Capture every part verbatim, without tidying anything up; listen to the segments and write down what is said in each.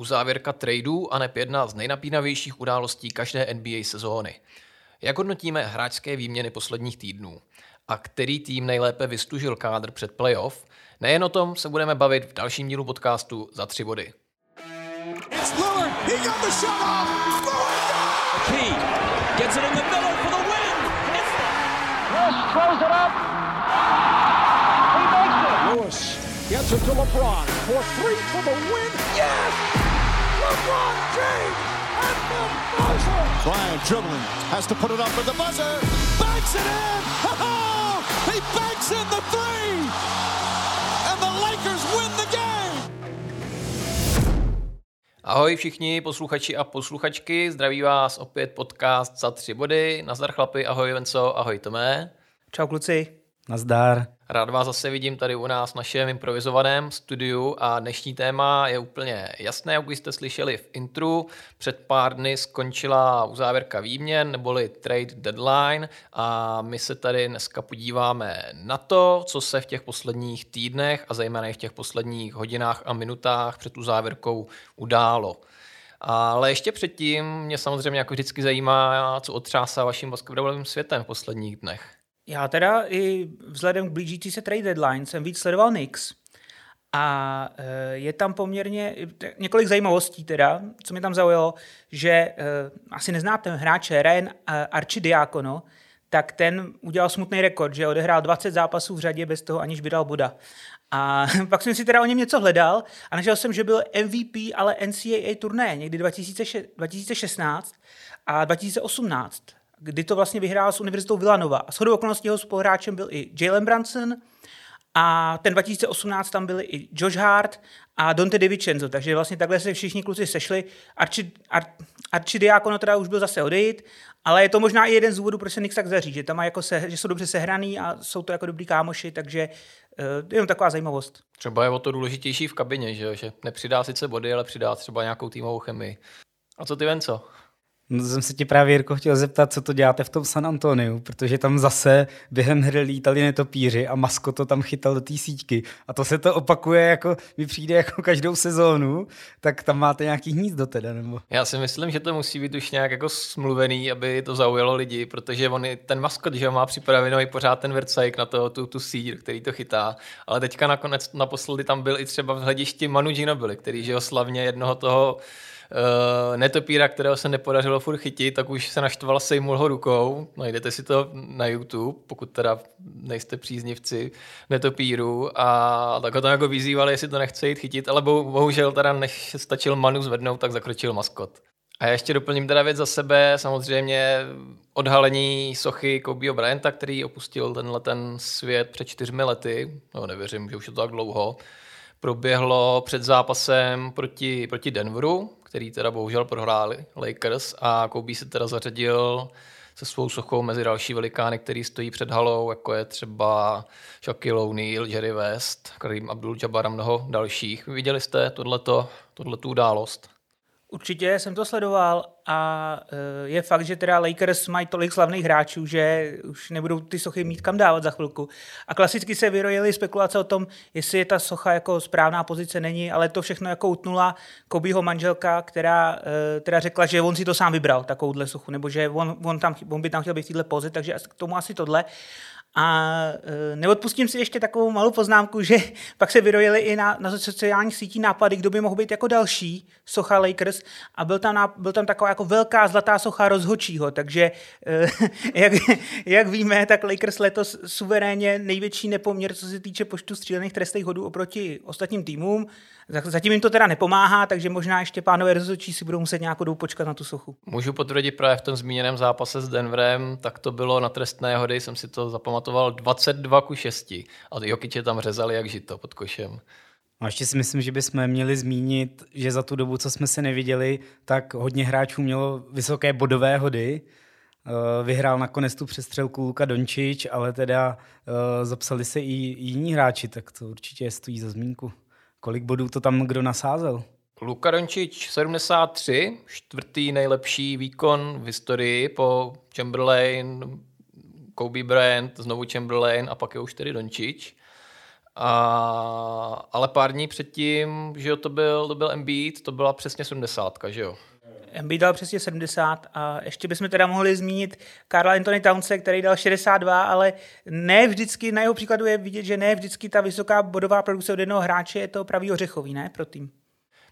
Uzávěrka tradeů a neb jedna z nejnapínavějších událostí každé N B A sezóny. Jak hodnotíme hráčské výměny posledních týdnů a který tým nejlépe vystužil kádr před playoff? Nejen o tom se budeme bavit v dalším dílu podcastu Za tři body. Gets it to LeBron for three for the win. Yes! LeBron James at the buzzer. Bryant dribbling, has to put it up with the buzzer. Banks it in. Oh, he banks in the three. And the Lakers win the game. Ahoj všichni posluchači a posluchačky, zdraví vás opět podcast Za tři body. Nazdar chlapi, ahoj Venco, ahoj Tomé. Čau kluci. Nazdar. Rád vás zase vidím tady u nás v našem improvizovaném studiu a dnešní téma je úplně jasné, jak jste slyšeli v intru. Před pár dny skončila uzávěrka výměn, neboli trade deadline a my se tady dneska podíváme na to, co se v těch posledních týdnech a zejména i v těch posledních hodinách a minutách před uzávěrkou událo. Ale ještě předtím mě samozřejmě jako vždycky zajímá, co otřásá vaším basketbalovým světem v posledních dnech. Já teda i vzhledem k blížící se trade deadline jsem víc sledoval Knicks a je tam poměrně několik zajímavostí teda, co mě tam zaujalo, že asi neznáte hráče Ryan Archidiakono, tak ten udělal smutný rekord, že odehrál dvacet zápasů v řadě bez toho, aniž by dal boda. A pak jsem si teda o něm něco hledal a našel jsem, že byl M V P, ale N C A A turnaje někdy dva tisíce šestnáct a dva tisíce osmnáct. Kdy to vlastně vyhrál s univerzitou Villanova. A shodou okolností jeho spoluhráčem byl i Jalen Brunson a ten dva tisíce osmnáct tam byli i Josh Hart a Donte DiVincenzo. Takže vlastně takhle se všichni kluci sešli. Archid, Ar, Archidiakono teda už byl zase odejít, ale je to možná i jeden z důvodů, proč se Knicks tak zaří, že, tam má jako se, že jsou dobře sehraný a jsou to jako dobrý kámoši, takže uh, jenom taková zajímavost. Třeba je o to důležitější v kabině, že, že nepřidá sice body, ale přidá třeba nějakou týmovou chemii. A co ty, Venco? No, jsem se ti právě, Jirko, chtěl zeptat, co to děláte v tom San Antoniu, protože tam zase během hry lítali netopíři a Masko to tam chytal do té síťky. A to se to opakuje, jako mi přijde jako každou sezónu, tak tam máte nějaký hnízdo teda, nebo? Já si myslím, že to musí být už nějak jako smluvený, aby to zaujalo lidi, protože on je ten Maskot, že má připravený pořád ten vercajk na toho, tu, tu síť, který to chytá. Ale teďka nakonec naposledy tam byl i třeba v hledišti Manu Ginobili, který, že jo, slavně jednoho toho Uh, netopíra, kterého se nepodařilo furt chytit, tak už se naštval, sejmul ho rukou. Najdete si to na YouTube, pokud teda nejste příznivci netopíru, a tak ho tam jako vyzývali, jestli to nechce jít chytit, ale bohužel teda než stačil Manu zvednout, tak zakročil Maskot. A já ještě doplním teda věc za sebe, samozřejmě odhalení sochy Kobeho Bryanta, který opustil tenhle ten svět před čtyřmi lety, no nevěřím, že už je to tak dlouho, proběhlo před zápasem proti, proti Denveru, který teda bohužel prohráli Lakers, a Kobe se teda zařadil se svou sochou mezi další velikány, který stojí před halou, jako je třeba Shaquille O'Neal, Jerry West, Kareem Abdul-Jabbar a mnoho dalších. Viděli jste tohleto, tohletu událost? Určitě jsem to sledoval a je fakt, že teda Lakers mají tolik slavných hráčů, že už nebudou ty sochy mít kam dávat za chvilku. A klasicky se vyrojily spekulace o tom, jestli je ta socha jako správná pozice, není, ale to všechno jako utnula Kobeho manželka, která teda řekla, že on si to sám vybral, takovouhle sochu, nebo že on, on, tam, on by tam chtěl být v této pozici, takže k tomu asi tohle. A neodpustím si ještě takovou malou poznámku, že pak se vyrojily i na, na sociálních sítích nápady, kdo by mohl být jako další socha Lakers, a byl tam, na, byl tam taková jako velká zlatá socha Rozhodčího, takže jak, jak víme, tak Lakers letos suverénně největší nepoměr, co se týče počtu střílených trestných hodů oproti ostatním týmům. Zatím jim to teda nepomáhá, takže možná ještě pánové rozhodčí si budou muset nějakou dobu počkat na tu sochu. Můžu potvrdit, právě v tom zmíněném zápase s Denverem, tak to bylo na trestné hody, jsem si to zapamatoval, dvacet dva ku šesti. A Jokiče tam řezali jak žito pod košem. A ještě si myslím, že bychom měli zmínit, že za tu dobu, co jsme se neviděli, tak hodně hráčů mělo vysoké bodové hody. Vyhrál nakonec tu přestřelku Luka Doncic, ale teda zapsali se i jiní hráči, tak to určitě stojí za zmínku. Kolik bodů to tam kdo nasázel? Luka Doncic sedmdesát tři, čtvrtý nejlepší výkon v historii po Chamberlain, Kobe Bryant, znovu Chamberlain a pak je už tedy Doncic. A, ale pár dní předtím, že jo, to byl, to byl Embiid, to byla přesně sedmdesát, že jo? Embiid dal přesně sedmdesát a ještě bychom teda mohli zmínit Karla Anthony Townse, který dal šedesát dva, ale ne vždycky, na jeho příkladu je vidět, že ne vždycky ta vysoká bodová produkce od jednoho hráče je to pravý ořechový, ne, pro tým?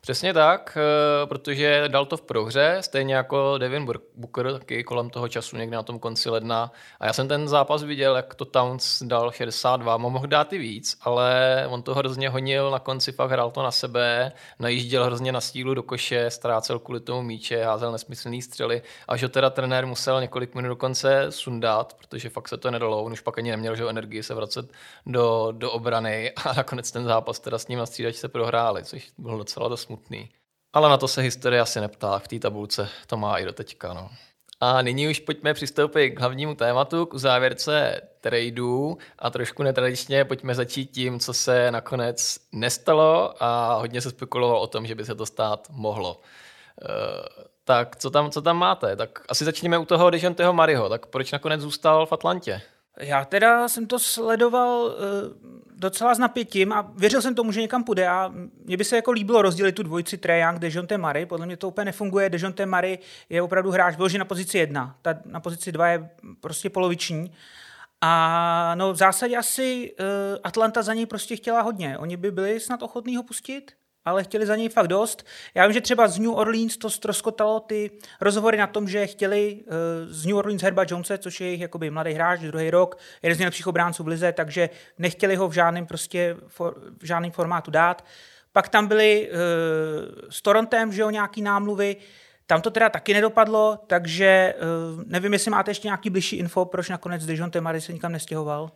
Přesně tak, protože dal to v prohře, stejně jako Devin Booker taky kolem toho času někde na tom konci ledna. A já jsem ten zápas viděl, jak to Towns dal šedesát dva, mohl dát i víc, ale on to hrozně honil, na konci pak hrál to na sebe, najížděl hrozně na stílu do koše, ztrácel kvůli tomu míče, házel nesmyslný střely, až ho teda trenér musel několik minut dokonce sundat, protože fakt se to nedalo, on už pak ani neměl, že ho energii se vracet do, do obrany a nakonec ten zápas teda s ním na střídačce prohráli, což bylo docela dost smutný. Ale na to se historie asi neptá, v té tabulce to má i doteďka. No. A nyní už pojďme přistoupit k hlavnímu tématu, k uzávěrce tradeů a trošku netradičně pojďme začít tím, co se nakonec nestalo a hodně se spekulovalo o tom, že by se to stát mohlo. Uh, tak co tam, co tam máte? Tak asi začněme u toho Dejonteho Murrayho. Tak proč nakonec zůstal v Atlantě? Já teda jsem to sledoval docela s napětím a věřil jsem tomu, že někam půjde a mně by se jako líbilo rozdělit tu dvojici Trae Young, Dejonte Murray, podle mě to úplně nefunguje, Dejonte Murray je opravdu hráč vyložený na pozici jedna, ta na pozici dva je prostě poloviční a no v zásadě asi Atlanta za něj prostě chtěla hodně, oni by byli snad ochotní ho pustit, ale chtěli za něj fakt dost. Já vím, že třeba z New Orleans to ztroskotalo ty rozhovory na tom, že chtěli z New Orleans Herba Jonese, což je jejich jakoby mladý hráč, druhý rok, jeden z nejlepších obránců v lize, takže nechtěli ho v žádném, prostě, v žádném formátu dát. Pak tam byly s Torontem, že jo, nějaký námluvy, tam to teda taky nedopadlo, takže nevím, jestli máte ještě nějaký blížší info, proč nakonec Dejonte Murray se nikam nestěhoval.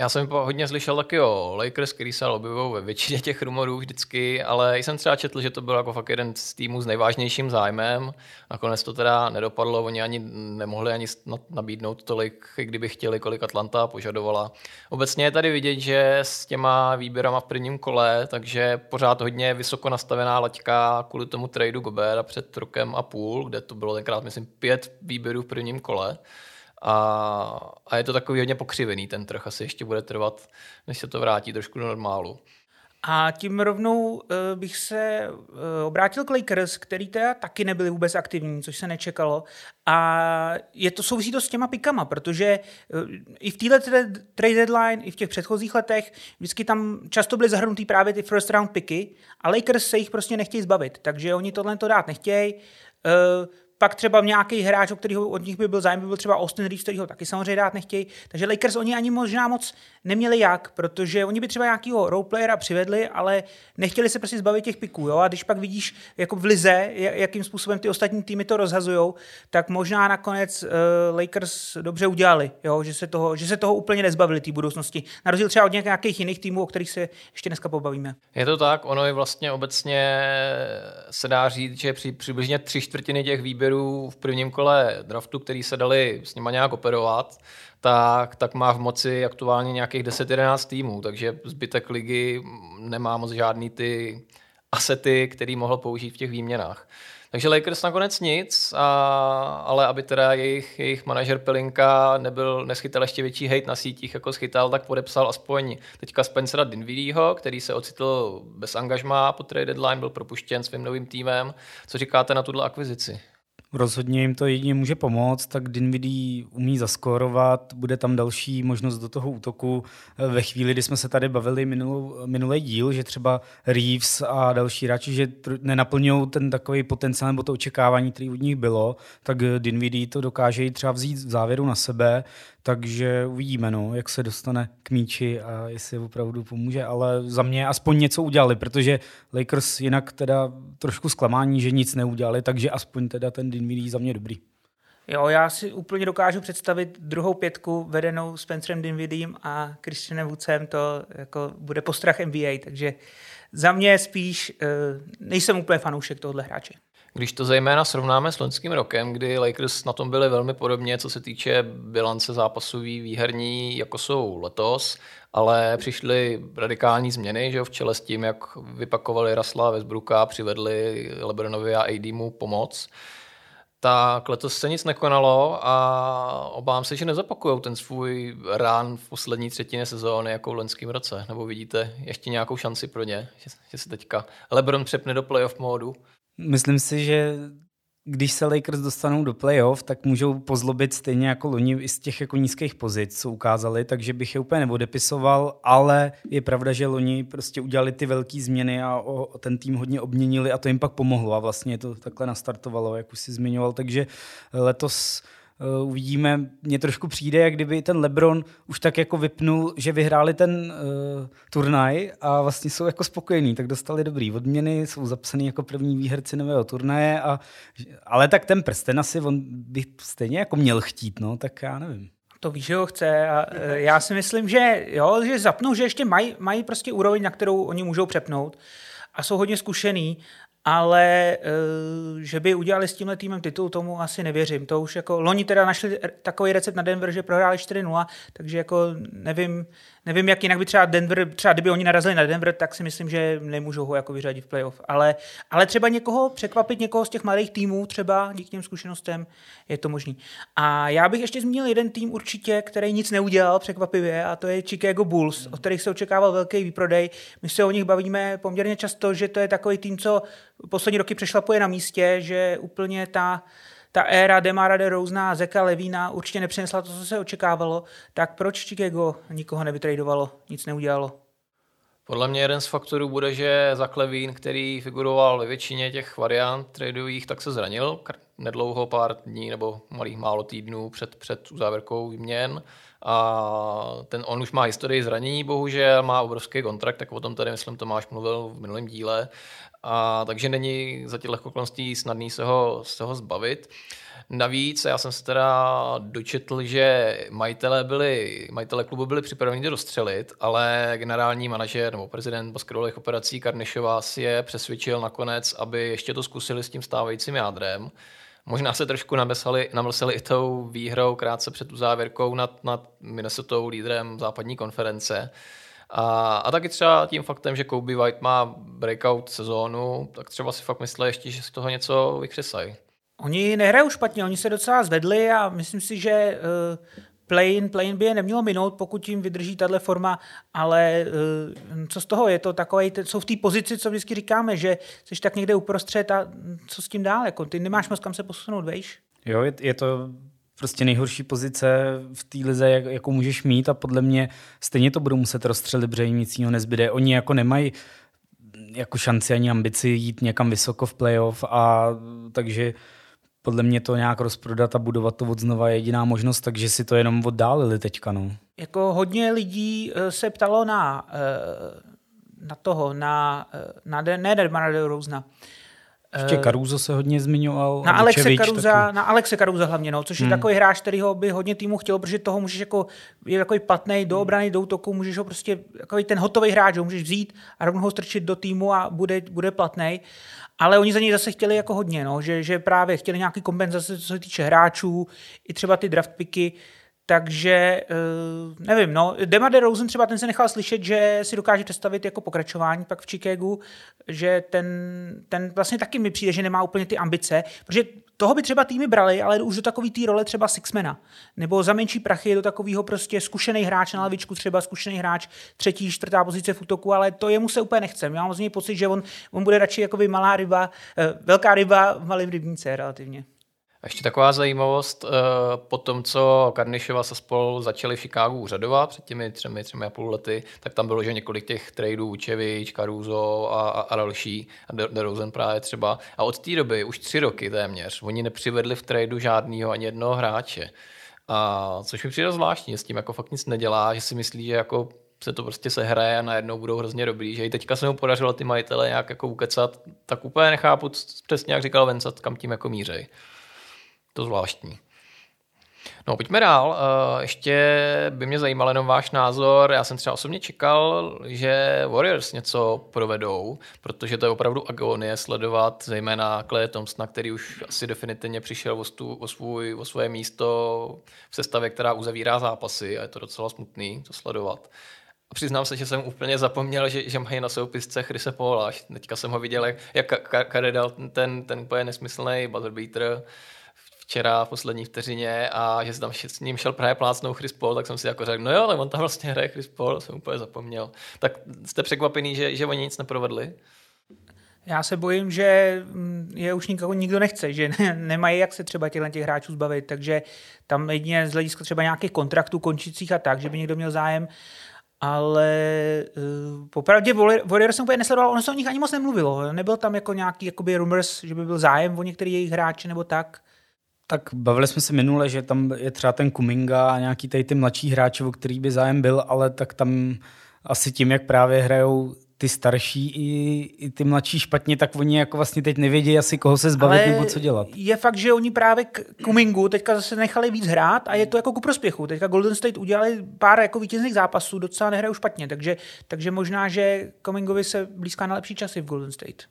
Já jsem hodně slyšel taky o Lakers, který se objevují ve většině těch rumorů vždycky, ale jsem třeba četl, že to byl jako fakt jeden z týmů s nejvážnějším zájmem. Nakonec to teda nedopadlo, oni ani nemohli ani nabídnout tolik, kdyby chtěli, kolik Atlanta požadovala. Obecně je tady vidět, že s těma výběrama v prvním kole, takže pořád hodně vysoko nastavená laťka kvůli tomu tradu Gobera před rokem a půl, kde to bylo tenkrát, myslím, pět výběrů v prvním kole. A, a je to takový hodně pokřivený ten trh, asi ještě bude trvat, než se to vrátí trošku do normálu. A tím rovnou e, bych se e, obrátil k Lakers, který teda taky nebyli vůbec aktivní, což se nečekalo. A je to souvisí to s těma pikama, protože e, i v této trade deadline, i v těch předchozích letech, vždycky tam často byly zahrnuty právě ty first round piky a Lakers se jich prostě nechtějí zbavit, takže oni tohle to dát nechtějí. E, Pak třeba nějaký hráč, o kterého od nich by byl zájem, by byl třeba Austin Reeves, který ho taky samozřejmě dát nechtějí. Takže Lakers oni ani možná moc neměli jak, protože oni by třeba nějakého roleplayera přivedli, ale nechtěli se prostě zbavit těch piků. Jo? A když pak vidíš jako v lize, jakým způsobem ty ostatní týmy to rozhazujou, tak možná nakonec uh, Lakers dobře udělali, jo? Že, se toho, že se toho úplně nezbavili té budoucnosti. Na rozdíl třeba od nějakých jiných týmů, o kterých se ještě dneska pobavíme. Je to tak, ono je vlastně obecně se dá říct, že při, přibližně tři čtvrtiny těch výběrů v prvním kole draftu, který se dali s nima nějak operovat, tak, tak má v moci aktuálně nějakých deset jedenáct týmů, takže zbytek ligy nemá moc žádný ty asety, který mohl použít v těch výměnách. Takže Lakers nakonec nic, a, ale aby teda jejich, jejich manažer Pelinka nebyl, neschytal ještě větší hejt na sítích, jako schytal, tak podepsal aspoň teďka Spencera Dinwiddieho, který se ocitl bez angažmá po trade deadline, byl propuštěn svým novým týmem. Co říkáte na tuhle akvizici? Rozhodně jim to jedině může pomoct, tak Dinwiddie umí zaskorovat, bude tam další možnost do toho útoku. Ve chvíli, kdy jsme se tady bavili minulou, minulý díl, že třeba Reeves a další hráči, že nenaplňují ten takový potenciál nebo to očekávání, který od nich bylo, tak Dinwiddie to dokáže třeba vzít v závěru na sebe, takže uvidíme, no, jak se dostane k míči a jestli opravdu pomůže, ale za mě aspoň něco udělali, protože Lakers jinak teda trošku zklamání, že nic neudělali, takže aspoň teda ten Dinwiddie za mě dobrý. Jo, já si úplně dokážu představit druhou pětku vedenou Spencerem Dinwiddiem a Christianem Woodsem, to jako bude postrach N B A, takže za mě spíš nejsem úplně fanoušek tohohle hráče. Když to zejména srovnáme s loňským rokem, kdy Lakers na tom byli velmi podobně, co se týče bilance zápasový výherní, jako jsou letos, ale přišly radikální změny, že jo, v čele s tím, jak vypakovali Russella Westbrooka, přivedli LeBronovi a A D mu pomoc. tak letos se nic nekonalo a obávám se, že nezapakujou ten svůj rán v poslední třetině sezóny jako v loňském roce. Nebo vidíte ještě nějakou šanci pro ně, že, že se teďka LeBron přepne do playoff módu? Myslím si, že když se Lakers dostanou do playoff, tak můžou pozlobit stejně jako loni i z těch jako nízkých pozic, co ukázali, takže bych je úplně neodepisoval, ale je pravda, že loni prostě udělali ty velké změny a o, o ten tým hodně obměnili a to jim pak pomohlo a vlastně to takhle nastartovalo, jak už si zmiňoval, takže letos uh, uvidíme, mně trošku přijde, jak kdyby ten LeBron už tak jako vypnul, že vyhráli ten uh, turnaj a vlastně jsou jako spokojení, tak dostali dobrý odměny, jsou zapsaný jako první výherci nového turnaje, a, ale tak ten prsten asi on by stejně jako měl chtít, no, tak já nevím. To víš, že ho chce a uh, já si myslím, že jo, že zapnou, že ještě mají mají prostě úroveň, na kterou oni můžou přepnout a jsou hodně zkušený. Ale že by udělali s tímhle týmem titul, tomu asi nevěřím. To už jako loni teda našli takový recept na Denver, že prohráli čtyři nula, takže jako nevím, nevím jak jinak by třeba Denver, třeba kdyby oni narazili na Denver, tak si myslím, že nemůžou ho jako vyřadit v playoff. Ale, ale třeba někoho překvapit, někoho z těch malých týmů, třeba díky těm zkušenostem je to možný. A já bych ještě zmínil jeden tým určitě, který nic neudělal překvapivě, a to je Chicago Bulls, od kterých se očekával velký výprodej. My se o nich bavíme poměrně často, že to je takový tým, co poslední roky přešlapuje na místě, že úplně ta, ta éra DeMara DeRozana a Zeka Levína určitě nepřinesla to, co se očekávalo. Tak proč Chicago nikoho nevytradovalo, nic neudělalo? Podle mě jeden z faktorů bude, že Zach Levine, který figuroval ve většině těch variant tradeových, tak se zranil nedlouho, pár dní nebo malých málo týdnů před, před uzávěrkou výměn. A ten, on už má historii zranění, bohužel, má obrovský kontrakt, tak o tom tady, myslím, Tomáš mluvil v minulém díle. A takže není za těch lehkokloností snadný se ho, se ho zbavit. Navíc já jsem se teda dočetl, že majitelé, byli, majitelé klubu byli připraveni to dostřelit, ale generální manažer nebo prezident basketbalových operací Karnišová si je přesvědčil nakonec, aby ještě to zkusili s tím stávajícím jádrem. Možná se trošku namlseli, namlseli i tou výhrou krátce před tu závěrkou nad, nad Minnesota, lídrem západní konference. A, a taky třeba tím faktem, že Kobe White má breakout sezónu, tak třeba si fakt myslí ještě, že z toho něco vykřesají. Oni nehrajou špatně, oni se docela zvedli a myslím si, že uh, play-in, play-in by je nemělo minout, pokud jim vydrží tahle forma, ale uh, co z toho je to takové, jsou v té pozici, co vždycky říkáme, že jsi tak někde uprostřed a co s tím dál, jako, ty nemáš moc kam se posunout, vejš? Jo, je, je to prostě nejhorší pozice v té lize, jak, jakou můžeš mít a podle mě stejně to budou muset rozstřelit, protože jim nic jiného nezbyde. Oni jako nemají jako šanci ani ambici jít někam vysoko v playoff, a takže podle mě to nějak rozprodat a budovat to od znova je jediná možnost, takže si to jenom oddálili teďka. No. Jako hodně lidí se ptalo na, na toho, na, na de, ne DeMara DeRozana. Ještě Caruso se hodně zmiňoval. Na Alexe Carusa, na Alexe Carusa hlavně, no, což je hmm. takový hráč, kterýho by hodně týmu chtělo, protože toho můžeš jako, je takový platnej do obrany, do útoku, můžeš ho prostě, takový ten hotový hráč, ho můžeš vzít a rovnou ho strčit do týmu a bude, bude platnej. Ale oni za něj zase chtěli jako hodně, no, že, že právě chtěli nějaký kompenzace, co se týče hráčů, i třeba ty draft picky. Takže nevím, no, DeMar DeRozan třeba, ten se nechal slyšet, že si dokáže představit jako pokračování pak v Chicagu, že ten, ten vlastně taky mi přijde, že nemá úplně ty ambice, protože toho by třeba týmy brali, ale už do takový té role třeba sixmana, nebo za menší prachy do takového prostě zkušený hráč na lavičku, třeba zkušený hráč třetí, čtvrtá pozice v útoku, ale to jemu se úplně nechce. Já mám z něj pocit, že on, on bude radši jakoby malá ryba, velká ryba v malém rybníce relativně. A ještě taková zajímavost, po tom, co Karnišova se spolu začali v Chicagu úřadovat před těmi třemi, třemi a půl lety, tak tam bylo, že několik těch tradeů, Vučevič, Caruso a, a, a další, a DeRozan právě třeba. A od té doby, už tři roky téměř, oni nepřivedli v tradu žádného ani jednoho hráče. A což mi přijde zvláštní, s tím jako fakt nic nedělá, že si myslí, že jako se to prostě sehraje a najednou budou hrozně dobrý. Že i teďka se mu podařilo ty majitele nějak jako ukecat, tak úplně nechápu, přesně jak říkal Vencat, kam tím jako mířej. To zvláštní. No, pojďme dál. Ještě by mě zajímal jenom váš názor. Já jsem třeba osobně čekal, že Warriors něco provedou, protože to je opravdu agonie sledovat, zejména Klay Thompsona, který už asi definitivně přišel o, stu, o, svůj, o svoje místo v sestavě, která uzavírá zápasy, a je to docela smutný to sledovat. A přiznám se, že jsem úplně zapomněl, že, že mají na soupisce Chrise Paula. Teďka jsem ho viděl, jak, jak Curry dal ten, ten úplně nesmyslný buzzer beater včera v poslední vteřině a že se tam s ním šel právě plácnou Chris Paul, tak jsem si jako řekl, no jo, ale on tam vlastně hraje Chris Paul, jsem úplně zapomněl. Tak jste překvapený, že, že oni nic neprovedli? Já se bojím, že je už nikdo, nikdo nechce, že nemají jak se třeba těchto těch hráčů zbavit, takže tam jedině z hlediska třeba nějakých kontraktů končících a tak, že by někdo měl zájem, ale uh, popravdě Warriors jsem úplně nesledoval, ono se o nich ani moc nemluvilo, nebyl tam jako nějaký jakoby rumors, že by byl zájem o některý jejich hráče nebo tak. Tak bavili jsme se minule, že tam je třeba ten Kuminga a nějaký tady ty mladší hráče, o který by zájem byl, ale tak tam asi tím, jak právě hrajou ty starší i, i ty mladší špatně, tak oni jako vlastně teď nevědějí asi koho se zbavit ale nebo co dělat. Je fakt, že oni právě k Kumingu teďka zase nechali víc hrát a je to jako ku prospěchu. Teďka Golden State udělali pár jako vítězných zápasů, docela nehrajou špatně, takže, takže možná, že Kumingovi se blízká na lepší časy v Golden State.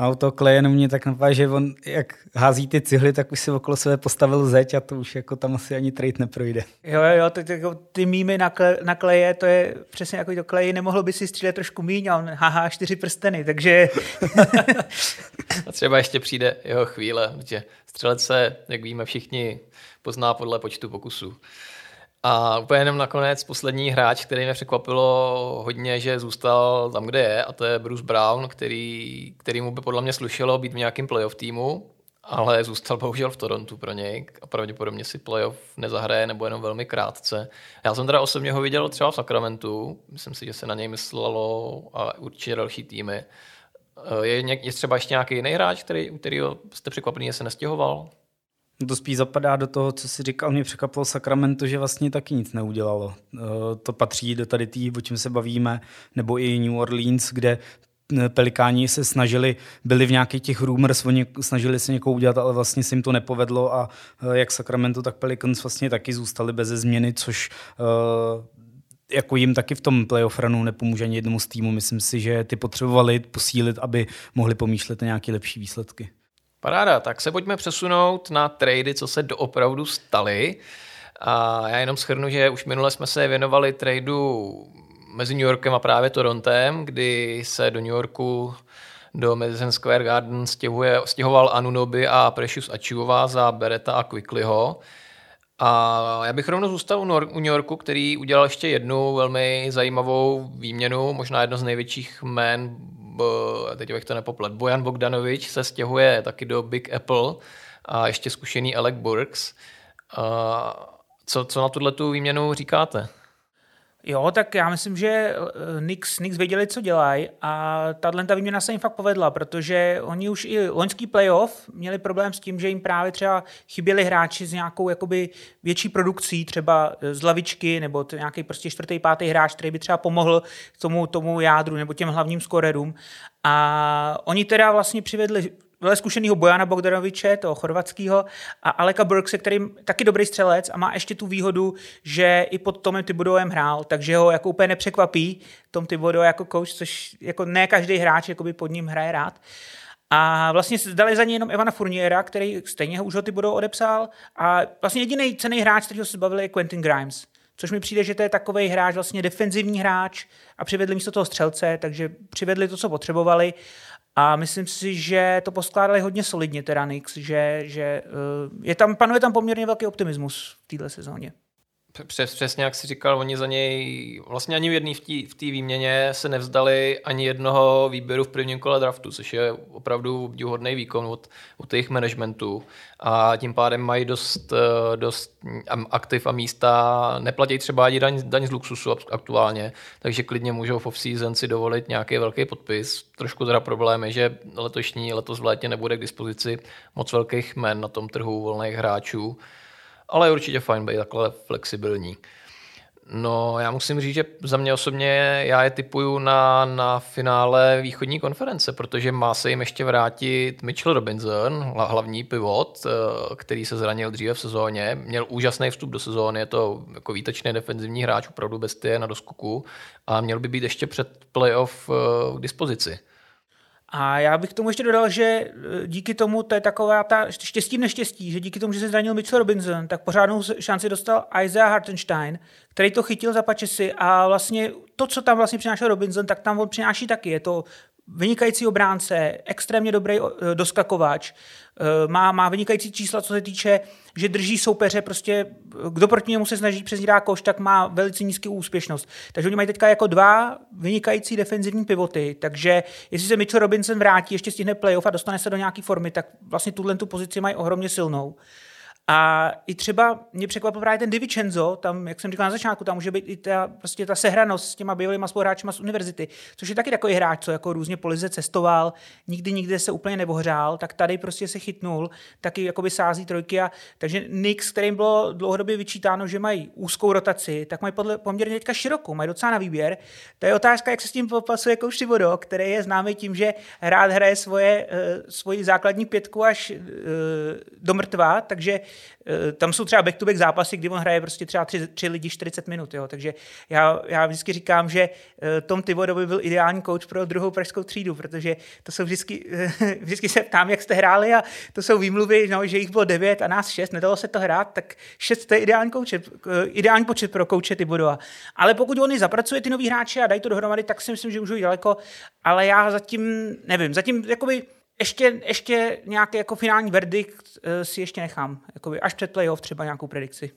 A u toho Kleje mě tak napadá, že on jak hází ty cihly, tak už si okolo sebe postavil zeď a to už jako tam asi ani trade neprojde. Jo, jo, ty, ty, ty mýmy na, kle, na Kleje, to je přesně jako do Kleje, nemohlo by si střílet trošku míň a on haha, čtyři prsteny, takže... A třeba ještě přijde jeho chvíle, protože střelec se, jak víme všichni, pozná podle počtu pokusů. A úplně jenom nakonec poslední hráč, který mě překvapilo hodně, že zůstal tam, kde je, a to je Bruce Brown, který, který mu by podle mě slušelo být v nějakém playoff týmu, ale zůstal bohužel v Torontu pro něj a pravděpodobně si playoff nezahraje nebo jenom velmi krátce. Já jsem teda osobně ho viděl třeba v Sacramentu, myslím si, že se na něj myslelo a určitě další týmy. Je, je třeba ještě nějaký jiný hráč, který, který jste překvapený, že se nestěhoval? To spíš zapadá do toho, co si říkal, mě překvapilo Sacramento, že vlastně taky nic neudělalo. To patří do tady tý, o čem se bavíme, nebo i New Orleans, kde Pelikáni se snažili, byli v nějakých těch rumors, oni snažili se někoho udělat, ale vlastně se jim to nepovedlo a jak Sacramento, tak Pelicans vlastně taky zůstali beze změny, což... jako jim taky v tom playoff runu nepomůže ani jednomu z týmu. Myslím si, že ty potřebovali posílit, aby mohli pomýšlet na nějaké lepší výsledky. Paráda, tak se pojďme přesunout na trady, co se doopravdu staly. A já jenom shrnu, že už minule jsme se věnovali tradu mezi New Yorkem a právě Torontem, kdy se do New Yorku do Madison Square Garden stěhuje, stěhoval Anunoby a Precious Achiuwa za Berretta a Quicklyho. A já bych rovnou zůstal u New Yorku, který udělal ještě jednu velmi zajímavou výměnu, možná jedno z největších jmén, teď bych to nepoplet, Bojan Bogdanovic se stěhuje taky do Big Apple a ještě zkušený Alec Burks. Co, co na tuto výměnu říkáte? Jo, tak já myslím, že Knicks, Knicks věděli, co dělají a tato výměna se jim fakt povedla, protože oni už i loňský playoff měli problém s tím, že jim právě třeba chyběli hráči s nějakou jakoby větší produkcí, třeba z lavičky nebo nějaký prostě čtvrtý, pátý hráč, který by třeba pomohl tomu, tomu jádru nebo těm hlavním skorerům. A oni teda vlastně přivedli velmi zkušenýho Bojana Bogdanoviče, toho chorvatského, a Aleka Burkse, který taky dobrý střelec a má ještě tu výhodu, že i pod Tomem Thibodeauem hrál, takže ho jako úplně nepřekvapí Tom Thibodeau jako coach, což jako ne každý hráč jakoby pod ním hraje rád. A vlastně dali za něj jenom Evana Fourniera, který stejně ho už ho Thibodeau odepsal a vlastně jediný cenný hráč, kterýho se zbavili, je Quentin Grimes, což mi přijde, že to je takovej hráč, vlastně defenzivní hráč a přivedli místo toho střelce, takže přivedli to, co potřebovali. A myslím si, že to poskládali hodně solidně teda Knicks, že, že je tam, panuje tam poměrně velký optimismus v této sezóně. Přes, přesně jak jsi říkal, oni za něj vlastně ani v jedné v té výměně se nevzdali ani jednoho výběru v prvním kole draftu, což je opravdu obdivuhodný výkon od, od jejich managementu. A tím pádem mají dost, dost aktiv a místa, neplatí třeba ani daň, daň z luxusu aktuálně, takže klidně můžou v off-season si dovolit nějaký velký podpis. Trošku teda problém je, že letošní letos v létě nebude k dispozici moc velkých jmen na tom trhu volných hráčů, ale je určitě fajn být takhle flexibilní. No, já musím říct, že za mě osobně já je tipuju na, na finále východní konference, protože má se jim ještě vrátit Mitchell Robinson, hlavní pivot, který se zranil dříve v sezóně. Měl úžasný vstup do sezóny, je to jako výtečný defenzivní hráč, opravdu bestie na doskoku a měl by být ještě před playoff k dispozici. A já bych tomu ještě dodal, že díky tomu, to je taková ta štěstí neštěstí, že díky tomu, že se zranil Mitchell Robinson, tak pořádnou šanci dostal Isaiah Hartenstein, který to chytil za pačesy a vlastně to, co tam vlastně přinášel Robinson, tak tam on přináší taky. Je to vynikající obránce, extrémně dobrý doskakovač, má, má vynikající čísla, co se týče, že drží soupeře, prostě kdo proti němu se snaží, přes ní dá koš, tak má velice nízkou úspěšnost. Takže oni mají teďka jako dva vynikající defenzivní pivoty, takže jestli se Mitchell Robinson vrátí, ještě stihne playoff a dostane se do nějaké formy, tak vlastně tuhle tu pozici mají ohromně silnou. A i třeba mě překvapil právě ten DiVincenzo, tam, jak jsem říkal na začátku, tam může být i ta, prostě ta sehranost s těma bývalýma spoluhráčima z univerzity, což je taky takový hráč, co jako různě po lize cestoval, nikdy nikde se úplně neohřál, tak tady prostě se chytnul, taky jakoby sází trojky. A, takže Knicks, kterým bylo dlouhodobě vyčítáno, že mají úzkou rotaci, tak mají podle, poměrně teďka širokou, mají docela na výběr. To je otázka, jak se s tím popasuje jako Thibodeau, který je známý tím, že rád hraje svoje, svoji základní pětku až do mrtva, takže tam jsou třeba back-to-back zápasy, kdy on hraje prostě třeba tři, tři lidi čtyřicet minut. Jo. Takže já, já vždycky říkám, že Tom Thibodeau by byl ideální coach pro druhou pražskou třídu, protože to jsou vždycky, vždycky se ptám, jak jste hráli, a to jsou výmluvy, no, že jich bylo devět a nás šest, nedalo se to hrát, tak šest to je ideální, kouče, ideální počet pro kouče Thibodeau. Ale pokud on i zapracuje ty nový hráče a dají to dohromady, tak si myslím, že můžou jít daleko, ale já zatím nevím, zatím jakoby... Ještě, ještě nějaký jako finální verdikt uh, si ještě nechám. Jakoby až před playoff třeba nějakou predikci.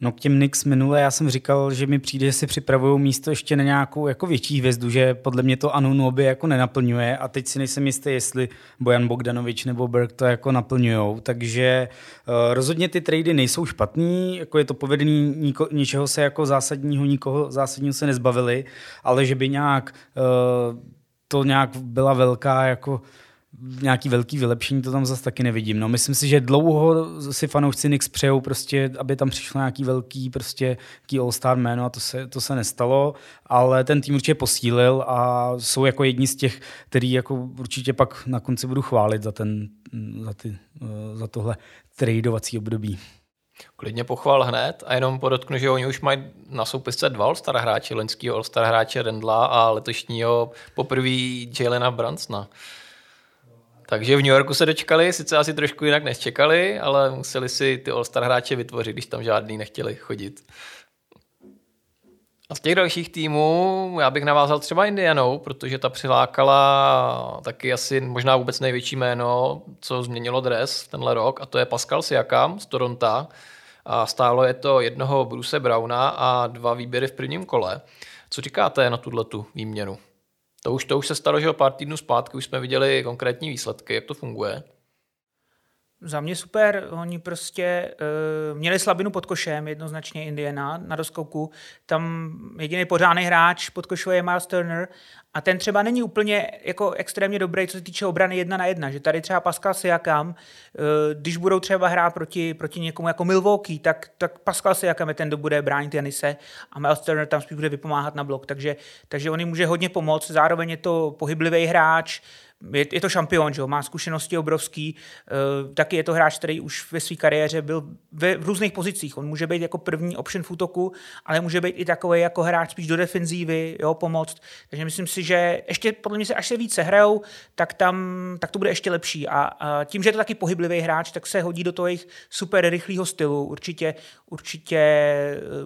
No k těm Knicks minule já jsem říkal, že mi přijde, že si připravují místo ještě na nějakou jako větší hvězdu, že podle mě to Anunoby jako nenaplňuje a teď si nejsem jistý, jestli Bojan Bogdanovič nebo Berg to jako naplňujou, takže uh, rozhodně ty trady nejsou špatný, jako je to povedený, niko, ničeho se jako zásadního, nikoho zásadního se nezbavili, ale že by nějak uh, to nějak byla velká jako nějaký velký vylepšení, to tam zase taky nevidím. No, myslím si, že dlouho si fanoušci Knicks přejou prostě, aby tam přišlo nějaký velký prostě nějaký all-star jméno a to se, to se nestalo, ale ten tým určitě posílil a jsou jako jedni z těch, který jako určitě pak na konci budu chválit za, ten, za, ty, za tohle tradovací období. Klidně pochval hned a jenom podotknu, že oni už mají na soupisce dva all-star hráče, loňskýho all-star hráče Rendla a letošního poprvý Jalena Brunsona. Takže v New Yorku se dočkali, sice asi trošku jinak než čekali, ale museli si ty all-star hráče vytvořit, když tam žádný nechtěli chodit. A z těch dalších týmů já bych navázal třeba Indianou, protože ta přilákala taky asi možná vůbec největší jméno, co změnilo dres tenhle rok, a to je Pascal Siakam z Toronta. A stálo je to jednoho Bruce Browna a dva výběry v prvním kole. Co říkáte na tuhletu výměnu? To už, to už se stalo, že o pár týdnů zpátky už jsme viděli konkrétní výsledky, jak to funguje. Za mě super, oni prostě uh, měli slabinu pod košem, jednoznačně Indiana na rozkouku. Tam jediný pořádný hráč pod košem je Miles Turner a ten třeba není úplně jako extrémně dobrý, co se týče obrany jedna na jedna, že tady třeba Pascal Siakam, uh, když budou třeba hrát proti, proti někomu jako Milwaukee, tak, tak Pascal Siakam je ten, kdo bude bránit Janise a Miles Turner tam spíš bude vypomáhat na blok, takže, takže on jim může hodně pomoct, zároveň je to pohyblivý hráč, je to šampion, že jo? Má zkušenosti obrovský, e, taky je to hráč, který už ve své kariéře byl ve, v různých pozicích. On může být jako první option v útoku, ale může být i takový jako hráč spíš do defenzívy, jo, pomoct. Takže myslím si, že ještě podle mě se až se více hrajou, tak tam tak to bude ještě lepší. A, a tím, že je to taky pohyblivý hráč, tak se hodí do toho jejich super rychlého stylu. Určitě, určitě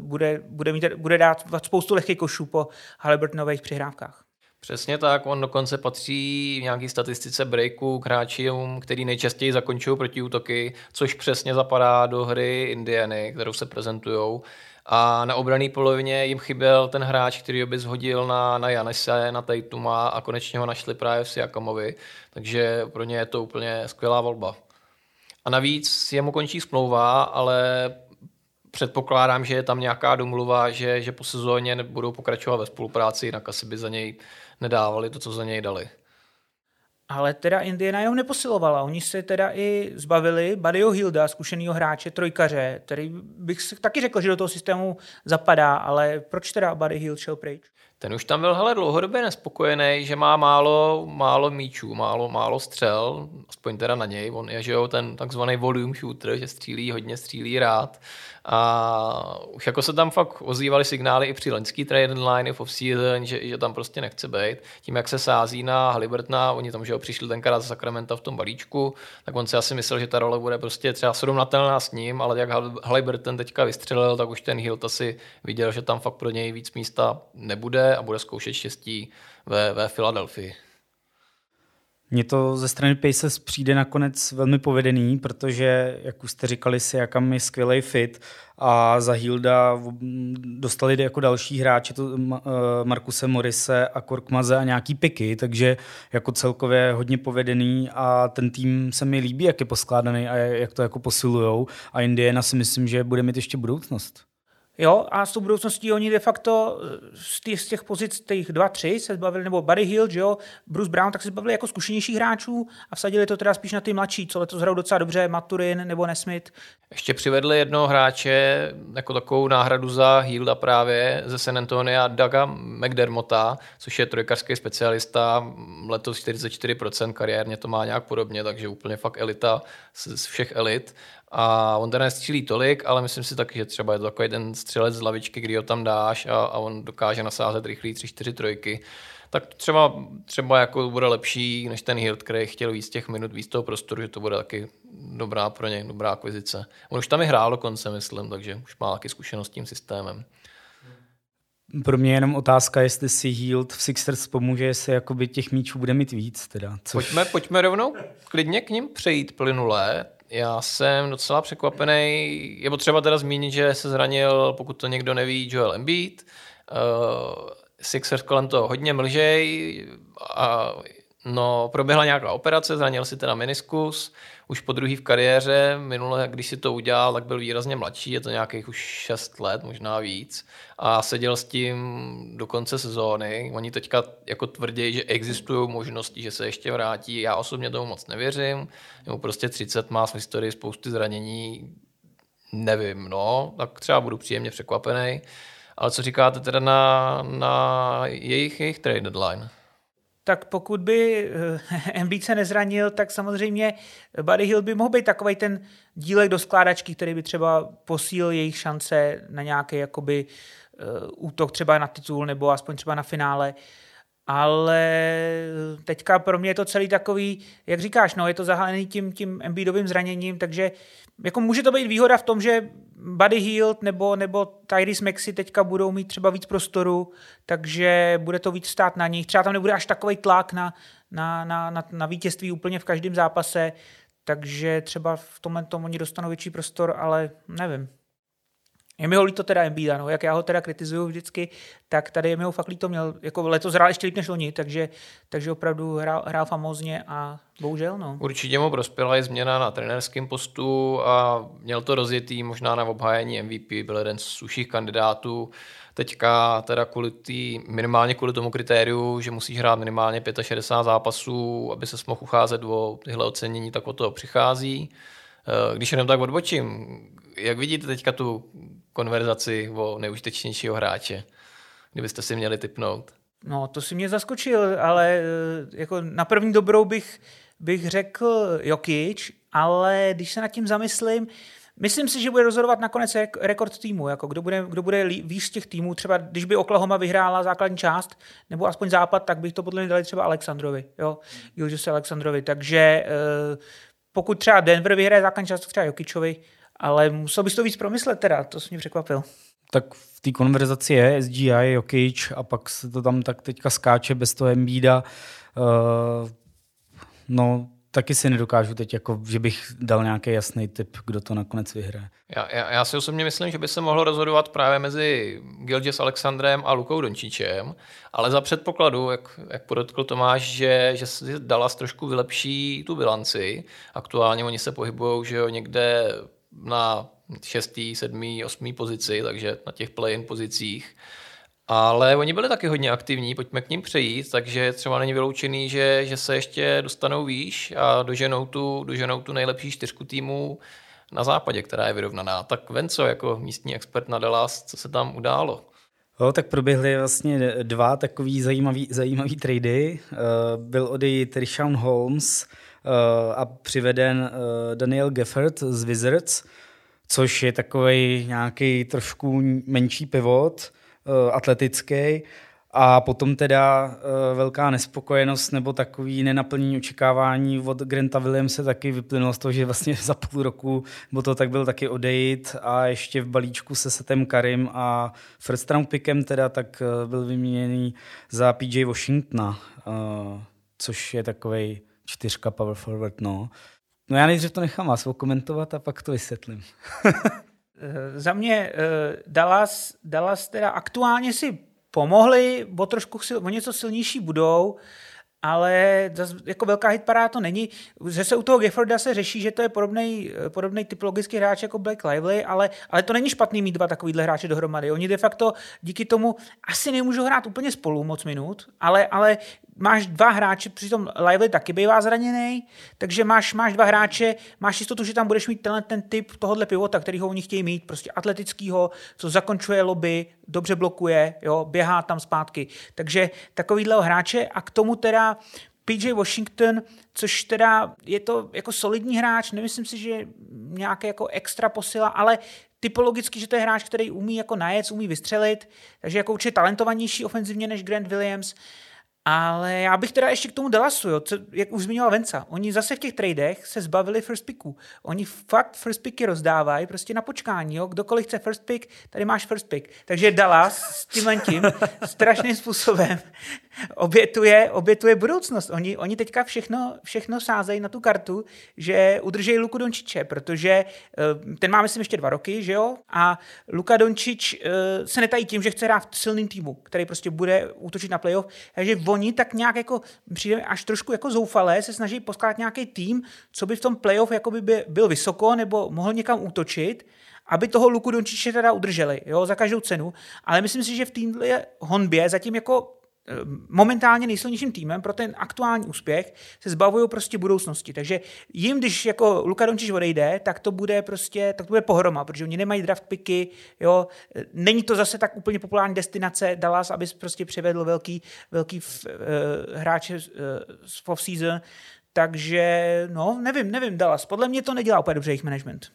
bude, bude, mít, bude dát spoustu lehkých košů po Haliburtonových přihrávkách. Přesně tak, on dokonce patří v nějaké statistice breaku k hráčům, který nejčastěji zakončují protiútoky, což přesně zapadá do hry Indiany, kterou se prezentujou. A na obranné polovině jim chyběl ten hráč, který by zhodil na, na Janise, na Tatuma a konečně ho našli právě v Siakamovi, takže pro ně je to úplně skvělá volba. A navíc jemu končí smlouva, ale předpokládám, že je tam nějaká domluva, že, že po sezóně budou pokračovat ve spolupráci, jinak asi by za něj nedávali to, co za něj dali. Ale teda Indiana jeho neposilovala. Oni se teda i zbavili Buddyho Hielda, zkušenýho hráče, trojkaře, který bych taky řekl, že do toho systému zapadá, ale proč teda Buddy Hield šel pryč? Ten už tam byl hele dlouhodobě nespokojený, že má málo, málo míčů, málo, málo střel, aspoň teda na něj. On je, že jo, ten takzvaný volume shooter, že střílí hodně, střílí rád. A už jako se tam fakt ozývaly signály i při loňský trade deadline, v off-season, že, že tam prostě nechce být. Tím, jak se sází na Haliburtona, oni tam, že jo, přišli tenkrát ze Sacramento v tom balíčku, tak on si asi myslel, že ta role bude prostě třeba srovnatelná s ním, ale jak Haliburton teďka vystřelil, tak už ten Hield asi viděl, že tam fakt pro něj víc místa nebude a bude zkoušet štěstí ve, ve Philadelphii. Mně to ze strany Pacers přijde nakonec velmi povedený, protože, jak už jste říkali, Siakam je skvělej fit a za Hielda dostali jako další hráče to Markuse Morrise a Korkmaze a nějaký piky, takže jako celkově hodně povedený a ten tým se mi líbí, jak je poskládaný a jak to jako posilujou a Indiana si myslím, že bude mít ještě budoucnost. Jo, a s tou budoucností oni de facto z těch, z těch pozic, těch dva, tři se zbavili, nebo Buddy Hield, že jo, Bruce Brown, tak se zbavili jako zkušenějších hráčů a vsadili to teda spíš na ty mladší, co letos hrajou docela dobře, Maturin nebo Nesmith. Ještě přivedli jednoho hráče jako takovou náhradu za Hielda právě ze San Antonia, Douga McDermotta, což je trojkařský specialista, letos čtyřicet čtyři procent kariérně to má nějak podobně, takže úplně fakt elita z všech elit. A on teda nestřílí tolik, ale myslím si taky, že třeba je to takový ten střelec z lavičky, kdy ho tam dáš a, a on dokáže nasázet rychlý tři, čtyři trojky. Tak třeba, třeba jako bude lepší než ten Hield, který chtěl víc těch minut, víc toho prostoru, že to bude taky dobrá pro něj, dobrá akvizice. On už tam i hrál dokonce, myslím, takže už má taky zkušenost s tím systémem. Pro mě je jenom otázka, jestli si Hield v Sixers pomůže, jestli jakoby těch míčů bude mít víc. Teda. Což... Pojďme, pojďme rovnou klidně k ním přejít plynule. Já jsem docela překvapený. Je potřeba teda zmínit, že se zranil, pokud to někdo neví, Joel Embiid. Uh, Sixers kolem toho hodně mlžej. A, no, proběhla nějaká operace, zranil si teda meniskus. Už po druhý v kariéře, minule, když si to udělal, tak byl výrazně mladší, je to nějakých už šest let, možná víc. A seděl s tím do konce sezóny. Oni teďka jako tvrdí, že existují možnosti, že se ještě vrátí. Já osobně tomu moc nevěřím. Nebo prostě třicet má v historii spousty zranění. Nevím, no. Tak třeba budu příjemně překvapený. Ale co říkáte teda na, na jejich, jejich trade deadline? Tak pokud by Embiid se nezranil, tak samozřejmě Buddy Hield by mohl být takovej ten dílek do skládačky, který by třeba posílil jejich šance na nějaký jakoby útok třeba na titul nebo aspoň třeba na finále. Ale teďka pro mě je to celý takový, jak říkáš, no, je to zahalený tím, tím Embiidovým zraněním, takže jako může to být výhoda v tom, že Buddy Hield nebo, nebo Tyrese Maxey teďka budou mít třeba víc prostoru, takže bude to víc stát na nich. Třeba tam nebude až takovej tlak na, na, na, na, na vítězství úplně v každém zápase, takže třeba v tomhle tomu oni dostanou větší prostor, ale nevím. Je mi ho líto teda Embiida, no. Jak já ho teda kritizuju vždycky, tak tady je mi ho fakt líto, měl, jako letos hrál ještě líp než loni, takže, takže opravdu hrál, hrál famózně a bohužel, no. Určitě mu prospěla i změna na trenérském postu a měl to rozjetý možná na obhájení M V P, byl jeden z suších kandidátů. Teďka teda kvůli tý, minimálně kvůli tomu kritériu, že musíš hrát minimálně šedesát pět zápasů, aby se mohl ucházet o tyhle ocenění, tak o toho přichází. Když jenom tak odbočím, jak vidíte teďka tu konverzaci o nejužitečnějšího hráče, kdybyste si měli tipnout? No, to si mě zaskočil, ale jako na první dobrou bych, bych řekl Jokic, ale když se nad tím zamyslím, myslím si, že bude rozhodovat nakonec rekord týmu, jako kdo bude, kdo bude výš těch týmů, třeba když by Oklahoma vyhrála základní část, nebo aspoň západ, tak bych to podle mě dali třeba Alexandrovi, jo, Gilgeous-Alexandrovi, takže pokud třeba Denver vyhraje základní část, třeba Jokičovi, ale musel bys to víc promyslet teda, to jsi mě překvapil. Tak v té konverzaci je S G I, Jokic a pak se to tam tak teďka skáče bez toho Embiida. Uh, no, taky si nedokážu teď, jako, že bych dal nějaký jasný tip, kdo to nakonec vyhraje. Já, já, já si osobně myslím, že by se mohlo rozhodovat právě mezi Gilgeous-Alexandrem a Lukou Dončičem, ale za předpokladu, jak, jak podotkl Tomáš, že, že si Dallas trošku vylepší tu bilanci. Aktuálně oni se pohybujou, že jo, někde na šestý, sedmý, osmý pozici, takže na těch play-in pozicích. Ale oni byli taky hodně aktivní, pojďme k ním přejít, takže třeba není vyloučený, že, že se ještě dostanou výš a doženou tu, doženou tu nejlepší čtyřku týmů na západě, která je vyrovnaná. Tak Venco, jako místní expert na Dallas, co se tam událo? Jo, tak proběhly vlastně dva takový zajímavý, zajímavý trady. Byl odejít Richaun Holmes a přiveden Daniel Gafford z Wizards, což je takovej nějaký trošku menší pivot, atletický. A potom teda velká nespokojenost nebo takový nenaplnění očekávání od Granta Williamse taky vyplynulo z toho, že vlastně za půl roku bo to tak byl taky odejít a ještě v balíčku se Setem Karim a first round pickem teda tak byl vyměněný za P J Washingtona, což je takovej čtyřka power forward, no. No já nejdřív to nechám vás okomentovat a pak to vysvětlím. Za mě Dallas, Dallas teda aktuálně si pomohli, bo trošku si, o něco silnější budou, ale jako velká hitparáda to není. Zase u toho Gafforda se řeší, že to je podobný, podobný typologický hráč jako Blake Lively, ale, ale to není špatný mít dva takovýhle hráče dohromady. Oni de facto díky tomu asi nemůžou hrát úplně spolu moc minut, ale, ale máš dva hráče, přitom Lively taky bývá zraněný, takže máš, máš dva hráče, máš jistotu, že tam budeš mít tenhle ten typ tohohle pivota, který ho oni chtějí mít, prostě atletickýho, co zakončuje lobby, dobře blokuje, jo, běhá tam zpátky. Takže takovýhle hráče a k tomu teda pé jé Washington, což teda je to jako solidní hráč, nemyslím si, že nějaké jako extra posila, ale typologicky, že to je hráč, který umí jako najec, umí vystřelit, takže jako určitě talentovanější ofenzivně než Grant Williams. Ale já bych teda ještě k tomu Dallasu, jo, co, jak už zmiňoval Venca. Oni zase v těch tradech se zbavili first picků. Oni fakt first picky rozdávají prostě na počkání. Jo. Kdokoliv chce first pick, tady máš first pick. Takže Dallas s tímhle tím strašným způsobem obětuje, obětuje budoucnost. Oni, oni teďka všechno, všechno sázejí na tu kartu, že udržejí Luku Dončiče, protože ten má, myslím, ještě dva roky, že jo? A Luka Dončič se netají tím, že chce hrát v silným týmu, který prostě bude útočit na playoff. Takže oni tak nějak jako přijde až trošku jako zoufalé, se snaží poskládat nějaký tým, co by v tom playoff jakoby by byl vysoko nebo mohl někam útočit, aby toho Luku Dončiče teda udrželi, jo, za každou cenu. Ale myslím si, že v této honbě zatím jako momentálně nejsilnějším týmem pro ten aktuální úspěch se zbavují prostě budoucnosti. Takže jim, když jako Luka Dončič odejde, tak to bude prostě, tak to bude pohroma, protože oni nemají draft picky, jo, není to zase tak úplně populární destinace Dallas, aby prostě přivedl velký, velký f, uh, hráče uh, z off-season, takže no, nevím, nevím, Dallas, podle mě to nedělá úplně dobře jejich management.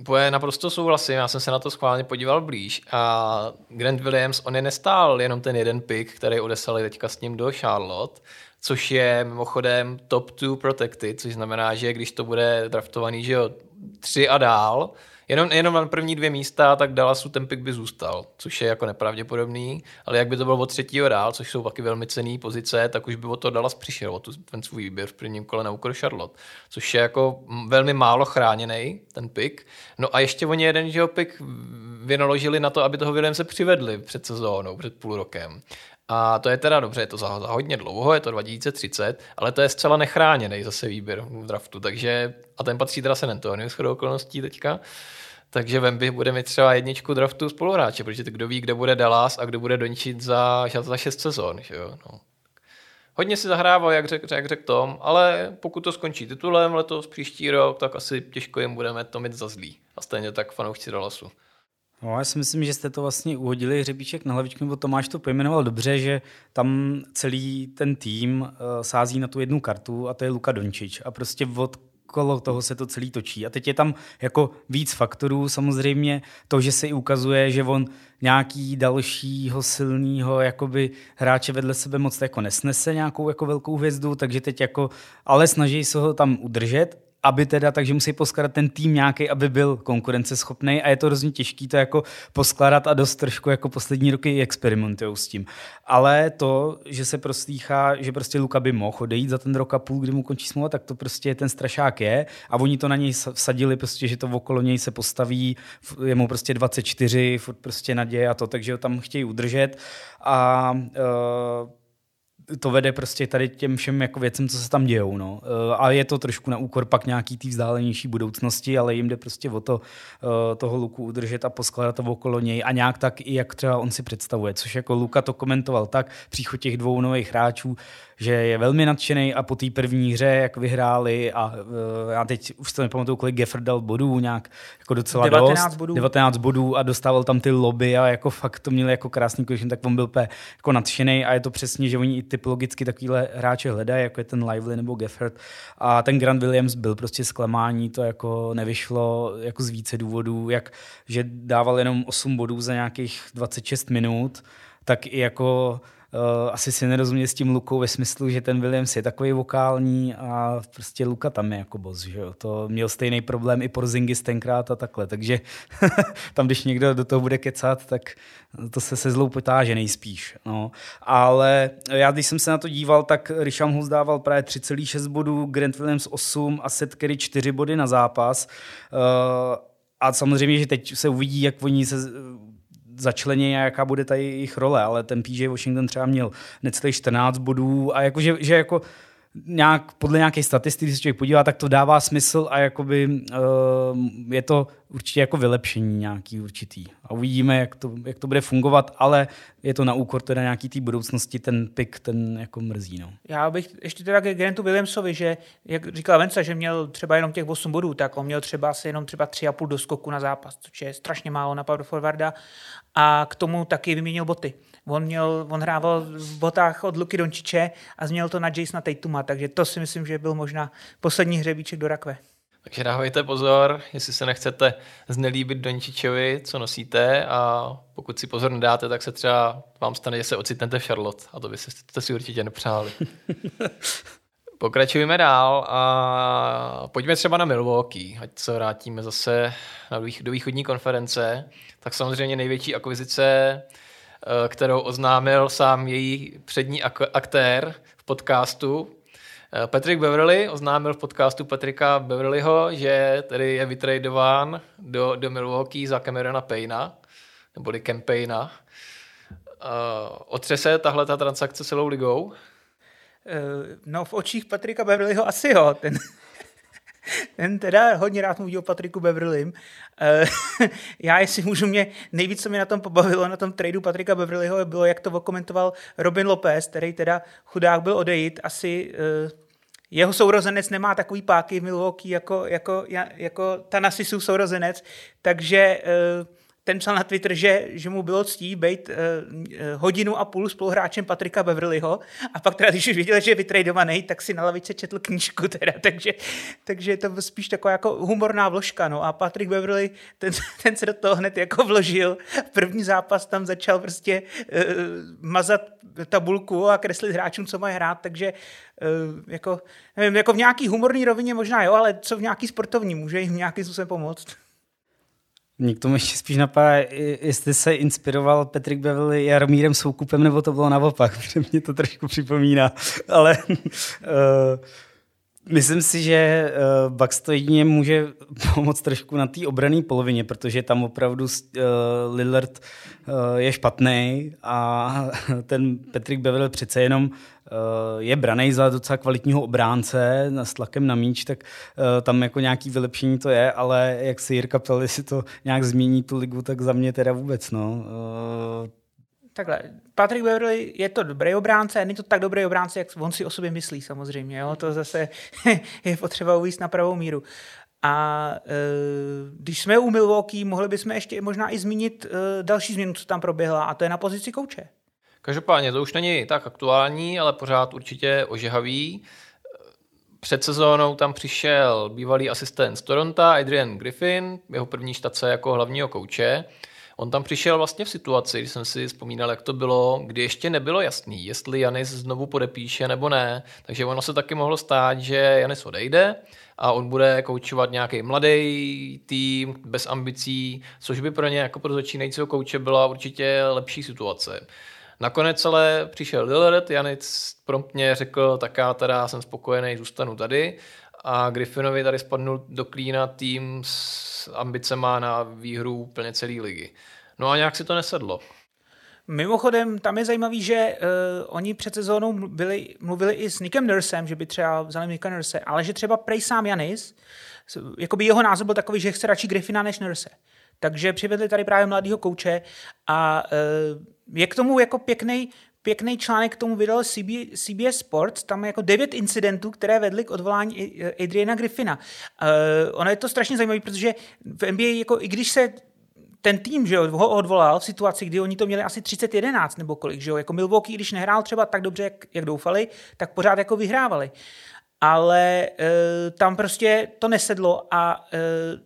Boje, naprosto souhlasím, já jsem se na to schválně podíval blíž a Grant Williams, on je nestál jenom ten jeden pick, který odeslali teďka s ním do Charlotte, což je mimochodem top two protected, což znamená, že když to bude draftovaný, že jo, tři a dál, jenom, jenom na první dvě místa, tak Dallasu ten pick by zůstal, což je jako nepravděpodobný, ale jak by to bylo od třetího dál, což jsou taky velmi cenné pozice, tak už by o to Dallas přišel, o tu, ten svůj výběr v prvním kole na úkor Charlotte, což je jako velmi málo chráněný ten pick. No a ještě oni jeden, že ho pick vynaložili na to, aby toho Williamse přivedli před sezónou, před půl rokem. A to je teda dobře, je to za, za hodně dlouho, je to dva tisíce třicet, ale to je zcela nechráněný zase výběr v draftu, takže a ten patří teda San Antonio shodou okolností teďka, takže Wemby bude mít třeba jedničku draftu spoluhráče, protože kdo ví, kde bude Dallas a kdo bude Dončit za, za šest sezon, že jo, no. Hodně si zahrával, jak řekl jak řek Tom, ale pokud to skončí titulem letos, příští rok, tak asi těžko jim budeme to mít za zlý. A stejně tak fanoušci Dallasu. No, já si myslím, že jste to vlastně uhodili hřebíček na hlavičku, nebo Tomáš to pojmenoval dobře, že tam celý ten tým uh, sází na tu jednu kartu a to je Luka Dončič. A prostě od kolo toho se to celý točí. A teď je tam jako víc faktorů, samozřejmě to, že se ukazuje, že on nějaký dalšího silného jakoby hráče vedle sebe moc jako nesnese nějakou jako velkou hvězdu, takže teď jako, ale snaží se ho tam udržet, aby teda, takže musí poskládat ten tým nějaký, aby byl konkurenceschopný a je to hrozně těžký to jako poskládat a dost trošku jako poslední roky experimentují s tím. Ale to, že se proslýchá, že prostě Luka by mohl odejít za ten rok a půl, kdy mu končí smlouva, tak to prostě ten strašák je a oni to na něj vsadili prostě, že to okolo něj se postaví, je mu prostě dvacet čtyři, furt prostě naděje a to, takže ho tam chtějí udržet a uh, to vede prostě tady těm všem jako věcem, co se tam dějou. No. A je to trošku na úkor pak nějaký té vzdálenější budoucnosti, ale jim jde prostě o to, toho Luku udržet a poskládat to okolo něj a nějak tak, i jak třeba on si představuje. Což jako Luka to komentoval tak, příchod těch dvou nových hráčů, že je velmi nadšený a po té první hře, jak vyhráli a já teď už to nepamatuju, kolik Gafford dal bodů, nějak jako docela devatenáct dost. bodů. devatenáct bodů a dostával tam ty lobby a jako fakt to měli jako krásný konečně, tak on byl p, jako nadšený a je to přesně, že oni i typologicky takovýhle hráče hledají, jako je ten Lively nebo Gafford a ten Grant Williams byl prostě zklamání, to jako nevyšlo jako z více důvodů, jak že dával jenom osm bodů za nějakých dvacet šest minut, tak i jako asi si nerozuměl s tím Lukou ve smyslu, že ten Williams je takový vokální a prostě Luka tam je jako boss, že jo? To měl stejný problém i Porzingis tenkrát a takhle, takže tam, když někdo do toho bude kecat, tak to se se zlou potáže nejspíš. No. Ale já, když jsem se na to díval, tak Richard Hus dával právě tři celá šest bodů, Grant Williams osm a Seth Curry čtyři body na zápas. A samozřejmě, že teď se uvidí, jak oni se začlenění a jaká bude ta jejich role, ale ten P J Washington třeba měl necelých čtrnáct bodů a jako, že, že jako nějak, podle nějaké statistiky, když se člověk podívá, tak to dává smysl a jakoby, uh, je to určitě jako vylepšení nějaký určitý. A uvidíme, jak to, jak to bude fungovat, ale je to na úkor teda nějaký té budoucnosti, ten pick, ten jako mrzí. No. Já bych ještě teda k Grantu Williamsovi, že jak říkal Venca, že měl třeba jenom těch osm bodů, tak on měl třeba asi jenom třeba tři a půl doskoku na zápas, což je strašně málo na power forwarda a k tomu taky vyměnil boty. On, měl, on hrával v botách od Luky Donciče a změnil to na Jasona Tatuma, takže to si myslím, že byl možná poslední hřebíček do rakve. Takže dávejte pozor, jestli se nechcete znelíbit Doncičovi, co nosíte, a pokud si pozor nedáte, tak se třeba vám stane, že se ocitnete v Charlotte a to byste si určitě nepřáli. Pokračujeme dál a pojďme třeba na Milwaukee, ať se vrátíme zase do východní konference. Tak samozřejmě největší akvizice, kterou oznámil sám její přední aktér v podcastu. Patrick Beverley oznámil v podcastu Patricka Beverleyho, že tedy je vytradován do, do Milwaukee za Camerona Payna, neboli Campaigna. Otřese tahle ta transakce celou ligou? No, v očích Patricka Beverleyho asi jo, ten... Ten teda hodně rád mluví o Patricku Beverleym. Já, jestli můžu, mě nejvíc, co mě na tom pobavilo, na tom tradu Patricka Beverleyho, bylo, jak to okomentoval Robin Lopez, který teda chudák byl odejít. Asi jeho sourozenec nemá takový páky v Milwaukee jako, jako, jako Tanasisův sourozenec, takže ten psal na Twitter, že, že mu bylo ctí být eh, hodinu a půl spoluhráčem Patricka Beverleyho a pak teda, když už viděl, že je vytradovaný, tak si na lavice četl knížku teda, takže, takže je to spíš taková jako humorná vložka, no a Patrick Beverley, ten, ten se do toho hned jako vložil, první zápas tam začal prostě eh, mazat tabulku a kreslit hráčům, co mají hrát, takže eh, jako, nevím, jako v nějaký humorný rovině možná, jo, ale co v nějaký sportovní, může jim nějakým způsobem pomoct. Mě k tomu ještě spíš napadá, jestli se inspiroval Patrick Beverley Jaromírem Soukupem, nebo to bylo naopak, protože mě to trošku připomíná. Ale uh, myslím si, že uh, Bucks to jedině může pomoct trošku na té obranné polovině, protože tam opravdu uh, Lillard uh, je špatný a ten Patrick Beverley přece jenom je branej za docela kvalitního obránce s tlakem na míč, tak tam jako nějaký vylepšení to je, ale jak si Jirka ptal, jestli to nějak změní tu ligu, tak za mě teda vůbec, no. Takhle, Patrick Beverley je to dobrý obránce, není to tak dobrý obránce, jak on si o sobě myslí samozřejmě, jo? To zase je potřeba uvést na pravou míru. A e, když jsme u Milwaukee, mohli bychom ještě možná i zmínit e, další změnu, co tam proběhla, a to je na pozici kouče. Každopádně to už není tak aktuální, ale pořád určitě ožehavý. Před sezónou tam přišel bývalý asistent z Toronto, Adrian Griffin, jeho první štace jako hlavního kouče. On tam přišel vlastně v situaci, když jsem si vzpomínal, jak to bylo, kdy ještě nebylo jasný, jestli Giannis znovu podepíše nebo ne. Takže ono se taky mohlo stát, že Giannis odejde a on bude koučovat nějaký mladý tým bez ambicí, což by pro ně jako pro začínajícího kouče byla určitě lepší situace. Nakonec ale přišel Lillard, Giannis promptně řekl, tak já teda jsem spokojený, zůstanu tady. A Griffinovi tady spadnul do klína tým s ambicema na výhru úplně celý ligy. No a nějak si to nesedlo. Mimochodem, tam je zajímavý, že uh, oni před sezónou mluvili, mluvili i s Nickem Nursem, že by třeba vzali Nicka Nurse, ale že třeba prej sám Giannis, jakoby jeho názor byl takový, že chce radši Griffina než Nurse. Takže přivedli tady právě mladýho kouče a uh, je k tomu jako pěkný, pěkný článek, k tomu vydal C B S Sports, tam jako devět incidentů, které vedly k odvolání Adriana Griffina. Uh, ono je to strašně zajímavé, protože v N B A, jako, i když se ten tým, že jo, ho odvolal v situaci, kdy oni to měli asi třicet jedenáct nebo kolik, že jo, jako Milwaukee, když nehrál třeba tak dobře, jak, jak doufali, tak pořád jako vyhrávali. Ale uh, tam prostě to nesedlo a uh,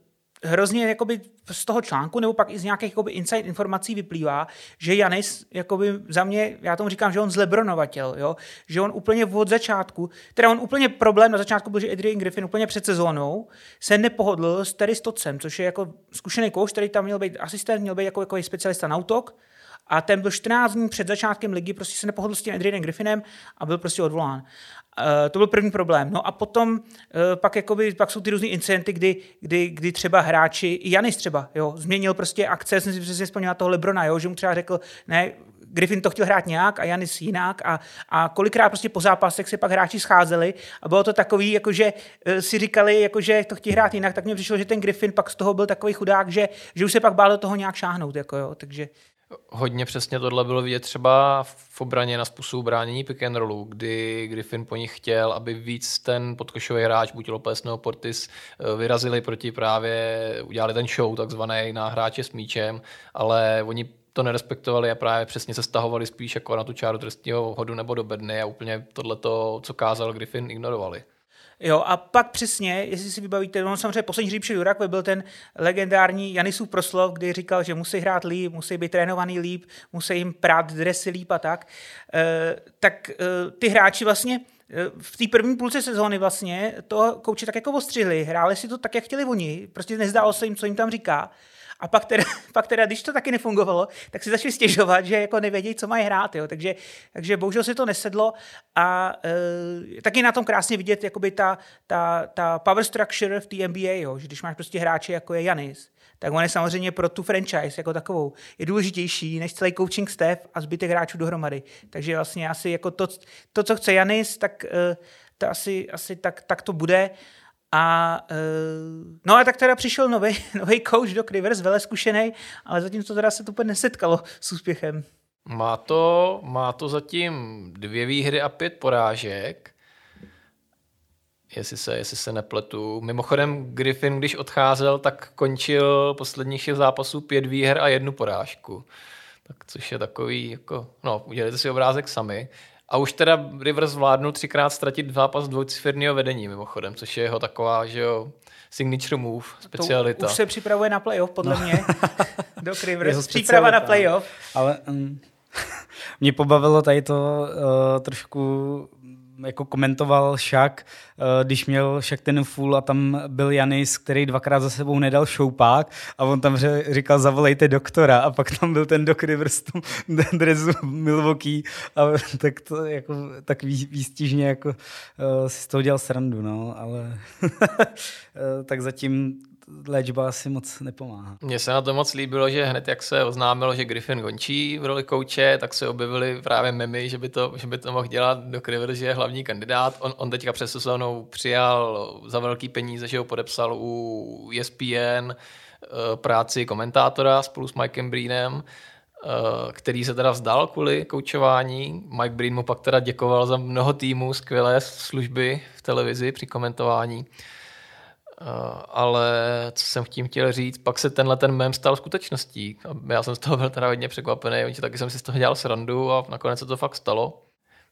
hrozně jakoby z toho článku nebo pak i z nějakých jakoby inside informací vyplývá, že Giannis jakoby za mě, já tomu říkám, že on zlebronovatel, jo, že on úplně od začátku, teda on úplně problém na začátku byl, že Adrian Griffin úplně před sezónou se nepohodl s Terry Stottsem, což je jako zkušený kouč, který tam měl být asistent, měl být jako, jako specialista na útok, a ten byl čtrnáct dní před začátkem ligy, prostě se nepohodl s tím Adrianem Griffinem a byl prostě odvolán. Uh, to byl první problém. No a potom uh, pak, jakoby, pak jsou ty různý incidenty, kdy, kdy, kdy třeba hráči, i Giannis třeba, jo, změnil prostě akce, jsem si přesně vzpomněl na toho LeBrona, jo, že mu třeba řekl, ne, Griffin to chtěl hrát nějak a Giannis jinak a, a kolikrát prostě po zápasech se pak hráči scházeli a bylo to takový, jakože si říkali, jakože to chtějí hrát jinak, tak mně přišlo, že ten Griffin pak z toho byl takový chudák, že, že už se pak bál do toho nějak šáhnout, jako jo, takže... Hodně přesně tohle bylo vidět třeba v obraně na způsobu bránění pick and rollu, kdy Griffin po nich chtěl, aby víc ten podkošový hráč, buď Lopez nebo Portis, vyrazili proti právě, udělali ten show takzvaný na hráče s míčem, ale oni to nerespektovali a právě přesně se stahovali spíš jako na tu čáru trestního hodu nebo do bedny a úplně tohleto, co kázal Griffin, ignorovali. Jo, a pak přesně, jestli si vybavíte, on samozřejmě poslední hříbší Jurak byl ten legendární Giannisův proslov, kdy říkal, že musí hrát líp, musí být trénovaný líp, musí jim prát dresy líp a tak. E, tak e, ty hráči vlastně v té první půlce sezóny vlastně to kouči tak jako ostřihli, hráli si to tak, jak chtěli oni, prostě nezdálo se jim, co jim tam říká. A pak teda, pak teda, když to taky nefungovalo, tak si začali stěžovat, že jako nevědějí, co mají hrát. Jo. Takže, takže bohužel si to nesedlo a e, taky na tom krásně vidět jakoby ta, ta, ta power structure v té N B A, jo. Že když máš prostě hráče jako je Giannis, tak on je samozřejmě pro tu franchise jako takovou je důležitější než celý coaching staff a zbytek hráčů dohromady. Takže vlastně asi jako to, to co chce Giannis, tak e, to asi, asi tak, tak to bude. A, no a tak teda přišel nový, nový coach Doc Rivers, vele zkušenej, ale zatím to teda se to úplně nesetkalo s úspěchem. Má to, má to zatím dvě výhry a pět porážek, jestli se, jestli se nepletu. Mimochodem Griffin, když odcházel, tak končil posledních šest zápasů pět výher a jednu porážku. Tak což je takový, jako, no udělejte si obrázek sami. A už teda Rivers vládnul třikrát ztratit zápas dvouciferného vedení mimochodem, což je jeho taková, že jo, signature move, specialita. To už se připravuje na playoff, podle no. mě. Doc Rivers, příprava na playoff. Ale um, mě pobavilo tady to uh, trošku... jako komentoval Shaq, když měl Shaq ten full a tam byl Giannis, který dvakrát za sebou nedal šoupák a on tam říkal, zavolejte doktora a pak tam byl ten Doc Rivers v tom dresu Milwaukee a tak to jako tak výstižně jako si to dělal srandu, no, ale tak zatím léčba asi moc nepomáhá. Mně se na to moc líbilo, že hned jak se oznámilo, že Griffin končí v roli kouče, tak se objevily právě memy, že by to, že by to mohl dělat Doc Rivers, že je hlavní kandidát. On, on teďka přes sezónou přijal za velký peníze, že ho podepsal u E S P N práci komentátora spolu s Mikem Breenem, který se teda vzdal kvůli koučování. Mike Breen mu pak teda děkoval za mnoho týmů, skvělé služby v televizi při komentování. Uh, ale co jsem tím chtěl říct, pak se tenhle ten mem stal skutečností. Já jsem z toho byl teda hodně překvapený, taky jsem si z toho dělal srandu a nakonec se to fakt stalo.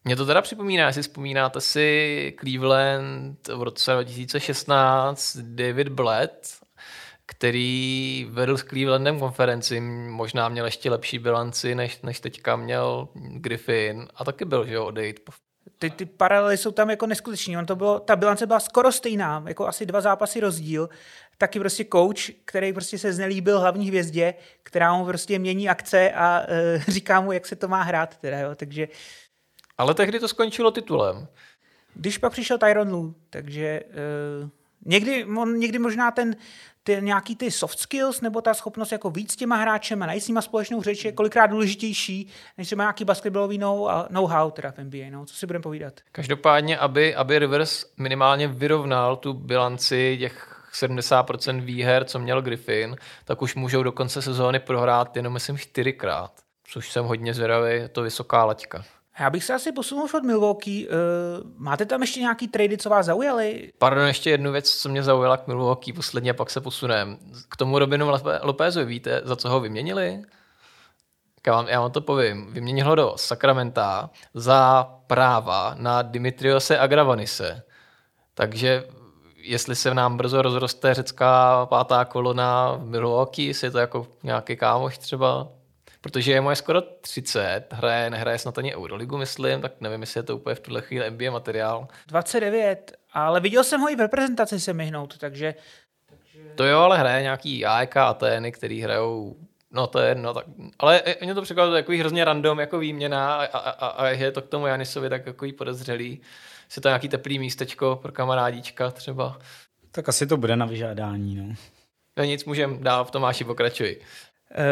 Mě to teda připomíná, jestli vzpomínáte si Cleveland v roce dva tisíce šestnáct, David Blatt, který vedl s Clevelandem konferenci, možná měl ještě lepší bilanci, než, než teďka měl Griffin a taky byl, že jo, odejít po Ty, ty paralely jsou tam jako neskuteční. On to bylo, ta bilance byla skoro stejná, jako asi dva zápasy rozdíl. Taky prostě coach, který prostě se znelíbil hlavní hvězdě, která mu prostě mění akce a e, říká mu, jak se to má hrát. Teda, jo, takže... Ale tehdy to skončilo titulem. Když pak přišel Tyronn Lue, takže e, někdy, on, někdy možná ten... Ty, nějaký ty soft skills nebo ta schopnost jako víc s těma hráčema, najít s nima společnou řeč je kolikrát důležitější, než třeba nějaký basketbalový know-how teda v N B A, no, co si budeme povídat. Každopádně, aby, aby Rivers minimálně vyrovnal tu bilanci těch sedmdesát procent výher, co měl Griffin, tak už můžou do konce sezóny prohrát jenom myslím čtyřikrát, což jsem hodně zvědavý, je to vysoká laťka. Já bych se asi posunul od Milwaukee. Máte tam ještě nějaký trady, co vás zaujaly? Pardon, ještě jednu věc, co mě zaujala k Milwaukee posledně, a pak se posunem. K tomu Robinu Lopézovi, víte, za co ho vyměnili? Já vám, já vám to povím. Vyměnil ho do Sacramenta za práva na Dimitriose Agravanise. Takže jestli se nám brzo rozroste řecká pátá kolona v Milwaukee, jestli je to jako nějaký kámoš třeba, protože je moje skoro třicet, hraje, nehraje snad ani Euroligu, myslím, tak nevím, jestli je to úplně v tuhle chvíli N B A materiál. dvacet devět, ale viděl jsem ho i v reprezentaci se myhnout, takže... To jo, ale hraje nějaký A E K a Atény, který hrajou... No to je jedno, tak, ale mě to překladuje takový hrozně random jako výměna a, a, a, a je to k tomu Giannisovi tak takový podezřelý. Jestli to je nějaký teplý místečko pro kamarádička třeba. Tak asi to bude na vyžádání, no. No nic, můžem dál, v Tomáši pokračuj. E,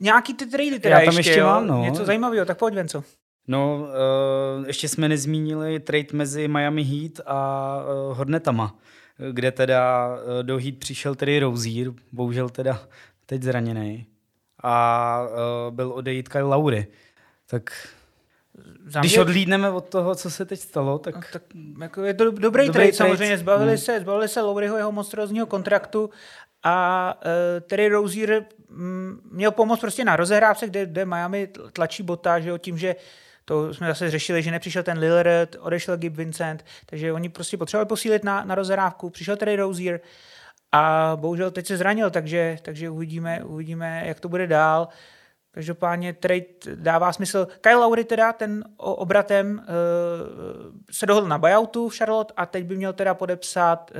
nějaký ty trady teda já tam ještě, ještě mám, no. Něco zajímavého, tak pojď Venco. No, e, ještě jsme nezmínili trade mezi Miami Heat a e, Hornetama, kde teda e, do Heat přišel tedy Rozier, bohužel teda teď zraněný, a uh, byl odejít Kyle Lowry. Tak Zaměr... když odlídneme od toho, co se teď stalo, tak... No, tak jako je to do, dobrý, dobrý trade, samozřejmě. Zbavili, hmm. se, zbavili se Lowryho, jeho monstrózního kontraktu a uh, Terry Rozier m, měl pomoct prostě na rozehrávce, kde, kde Miami tlačí Bota, že jo, tím, že to jsme zase řešili, že nepřišel ten Lillard, odešel Gabe Vincent, takže oni prostě potřebovali posílit na, na rozehrávku. Přišel Terry Rozier, a bohužel teď se zranil, takže, takže uvidíme, uvidíme, jak to bude dál. Každopádně trade dává smysl. Kyle Lowry teda, ten obratem, se dohodl na buyoutu v Charlotte a teď by měl teda podepsat,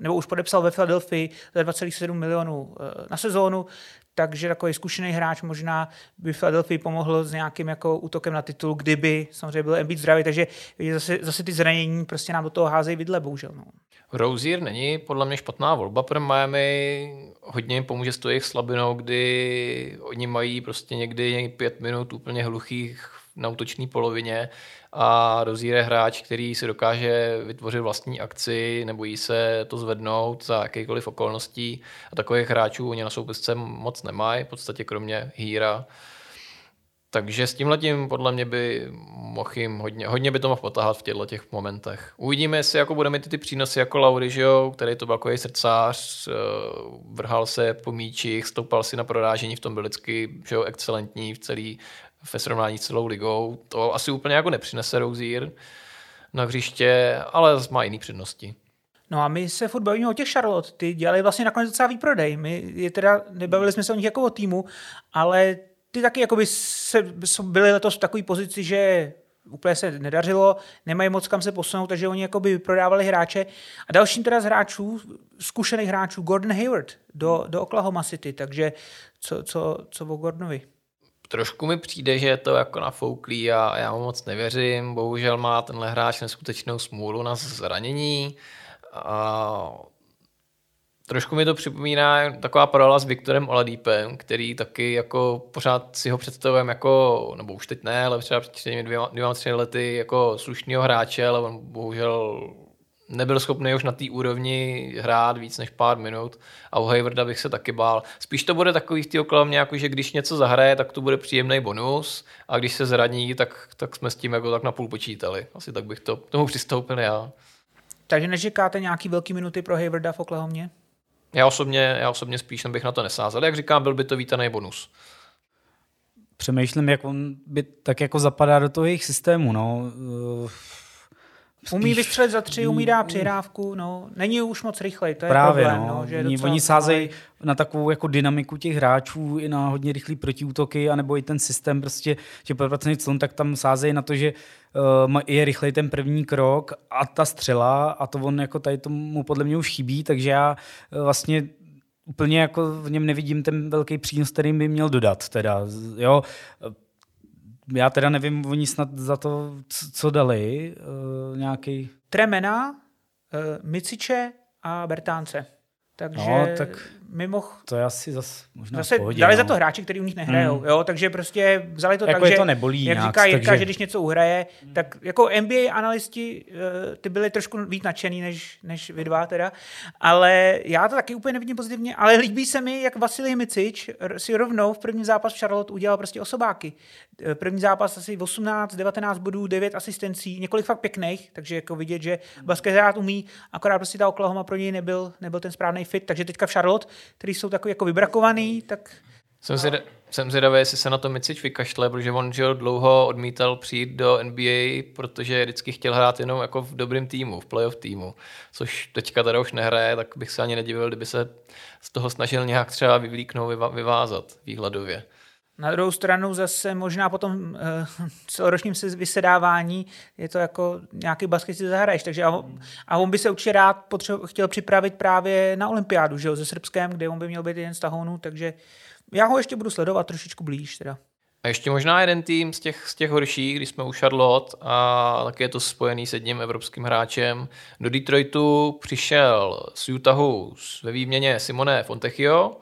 nebo už podepsal ve Philadelphii za dva celá sedm milionů na sezónu, takže takový zkušený hráč možná by Philadelphii pomohl s nějakým jako útokem na titul, kdyby samozřejmě byl Embiid zdravý, takže zase, zase ty zranění prostě nám do toho házejí vidle, bohužel. No. Rozier není podle mě špatná volba pro Miami, hodně jim pomůže s tou jejich slabinou, kdy oni mají prostě někdy, někdy pět minut úplně hluchých na útoční polovině a Rozier je hráč, který si dokáže vytvořit vlastní akci, nebojí se to zvednout za jakýkoliv okolností a takových hráčů oni na soupisce moc nemají, v podstatě kromě Híra. Takže s tímhletím podle mě by mohl jim hodně, hodně by to mohl potáhat v těchto těch momentech. Uvidíme, jestli jako budeme ty, ty přínosy jako Lowry, který to byl jako srdcář, vrhal se po míčích, stoupal si na prorážení, v tom byl vždycky že jo, excelentní v celý, ve srovnání s celou ligou. To asi úplně jako nepřinese Rozier na hřiště, ale má jiný přednosti. No a my se furt bavíme o těch Charlotte, ty dělali vlastně nakonec docela výprodej. My je teda, nebavili jsme se o nich jako o týmu, ale ty taky jakoby se, byli letos v takové pozici, že úplně se nedařilo, nemají moc kam se posunout, takže oni jakoby prodávali hráče. A dalším teda z hráčů, zkušených hráčů, Gordon Hayward do, do Oklahoma City, takže co, co, co o Gordonovi? Trošku mi přijde, že je to jako nafouklý a já mu moc nevěřím. Bohužel má tenhle hráč neskutečnou smůlu na zranění a trošku mi to připomíná taková paralela s Viktorem Oladipem, který taky jako pořád si ho představujeme jako, nebo už teď ne, ale třeba před těmi dvěma, dvěma třemi lety jako slušnýho hráče, ale on bohužel nebyl schopný už na té úrovni hrát víc než pár minut a u Haywarda bych se taky bál. Spíš to bude takový v té okolem nějak, že když něco zahraje, tak to bude příjemný bonus a když se zraní, tak, tak jsme s tím jako tak napůl počítali. Asi tak bych to tomu přistoupil já. Takže nečekáte nějaký velký minuty pro Haywarda v Oklahomě? Já osobně, já osobně spíš bych na to nesázal. Jak říkám, byl by to vítaný bonus. Přemýšlím, jak on by tak jako zapadá do toho jejich systému. No. Spíš... Umí vystřelit za tři, umí dát přihrávku. No. Není už moc rychlej, to je právě problém. No. No, že oni oni sázejí na takovou jako dynamiku těch hráčů i na hodně rychlý protiútoky, anebo i ten systém prostě, že propracovaný clon, tak tam sázejí na to, že uh, je rychlej ten první krok a ta střela a to on jako tady tomu podle mě už chybí, takže já uh, vlastně úplně jako v něm nevidím ten velký přínos, kterým by měl dodat. Teda, jo. Já teda nevím, oni snad za to, co dali, uh, nějaký... Tremena, uh, Miciče a Bertánce. Takže no, tak mimoch... To je asi zase možná zase pohodě, dali no. Za to hráči, který u nich nehrajou. Mm. Jo, takže prostě vzali to jako tak, že... to nebolí jak nějak, říká Jirka, takže... že když něco uhraje, mm. tak jako N B A analisti, uh, ty byli trošku víc nadšený než, než vy dva teda. Ale já to taky úplně nevidím pozitivně. Ale líbí se mi, jak Vasilij Micič si rovnou v prvním zápas v Charlotte udělal prostě osobáky. První zápas asi osmnáct devatenáct bodů, devět asistencí, několik fakt pěkných, takže jako vidět, že basket hrát umí, akorát prostě ta Oklahoma pro něj nebyl, nebyl ten správný fit, takže teďka v Charlotte, který jsou takový jako vybrakovaný, tak Jsem si, jsem zvědavý, jestli se na to Micic vykašle, protože on že dlouho odmítal přijít do N B A, protože vždycky chtěl hrát jenom jako v dobrým týmu, v playoff týmu, což teďka teda už nehraje, tak bych se ani nedivil, kdyby se z toho snažil nějak třeba vyvlíknout, vyvázat výhledově. Na druhou stranu zase možná po tom e, celoročním vysedávání je to jako nějaký basket si zahraješ. Takže a, a on by se určitě rád potřeba, chtěl připravit právě na olympiádu, že jo, ze Srbskem, kde on by měl být jeden z tahounů, takže já ho ještě budu sledovat trošičku blíž teda. A ještě možná jeden tým z těch, z těch horších, když jsme u Charlotte, a taky je to spojený s jedním evropským hráčem. Do Detroitu přišel z Utahu ve výměně Simone Fontecchio,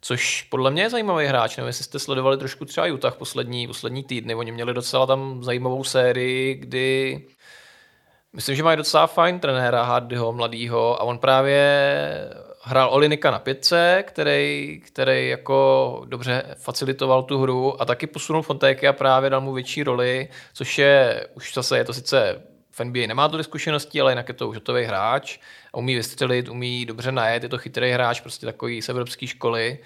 což podle mě je zajímavý hráč. Nevím, jestli jste sledovali trošku třeba Utah poslední, poslední týdny. Oni měli docela tam zajímavou sérii, kdy myslím, že mají docela fajn trenéra Hardyho, mladýho, a on právě hrál Olinika na pětce, který, který jako dobře facilitoval tu hru a taky posunul Fontéky a právě dal mu větší roli, což je, už zase je to sice v N B A nemá tolik zkušeností, ale jinak je to už hotový hráč a umí vystřelit, umí dobře najet, je to chytrý hráč, prostě takový z evropské školy.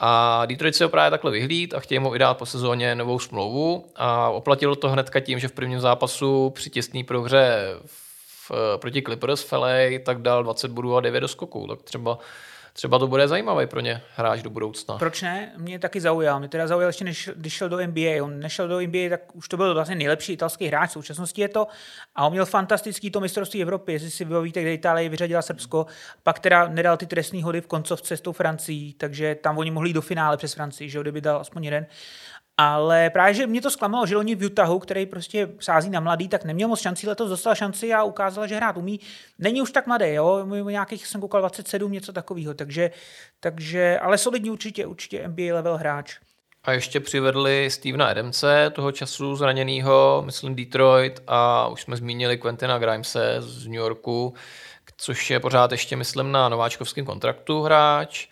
A Detroit se ho právě takhle vyhlíd a chtějí mu i dát po sezóně novou smlouvu a oplatilo to hnedka tím, že v prvním zápasu při těsné prohře v, proti Clippers v L A tak dal dvacet bodů a devět skoků, tak třeba Třeba to bude zajímavý pro ně hráč do budoucna. Proč ne? Mě taky zaujal. Mě teda zaujal ještě, než, když šel do N B A. On nešel do N B A, tak už to byl vlastně nejlepší italský hráč, v současnosti je to. A on měl fantastický to mistrovství Evropy, jestli si vybavíte, kde Itálie vyřadila Srbsko, pak teda nedal ty trestný hody v koncovce s tou Francií, takže tam oni mohli jít do finále přes Francii, že kdyby dal aspoň jeden. Ale právě, že mě to zklamalo, že loni v Utahu, který prostě sází na mladý, tak neměl moc šancí, letos dostal šanci a ukázal, že hrát umí. Není už tak mladý, jo, nějakých jsem koukal dvacet sedm, něco takového, takže, takže, ale solidní určitě, určitě N B A level hráč. A ještě přivedli Stevena Adamse, toho času zraněného, myslím Detroit, a už jsme zmínili Quentina Grimese z New Yorku, což je pořád ještě, myslím, na nováčkovském kontraktu hráč.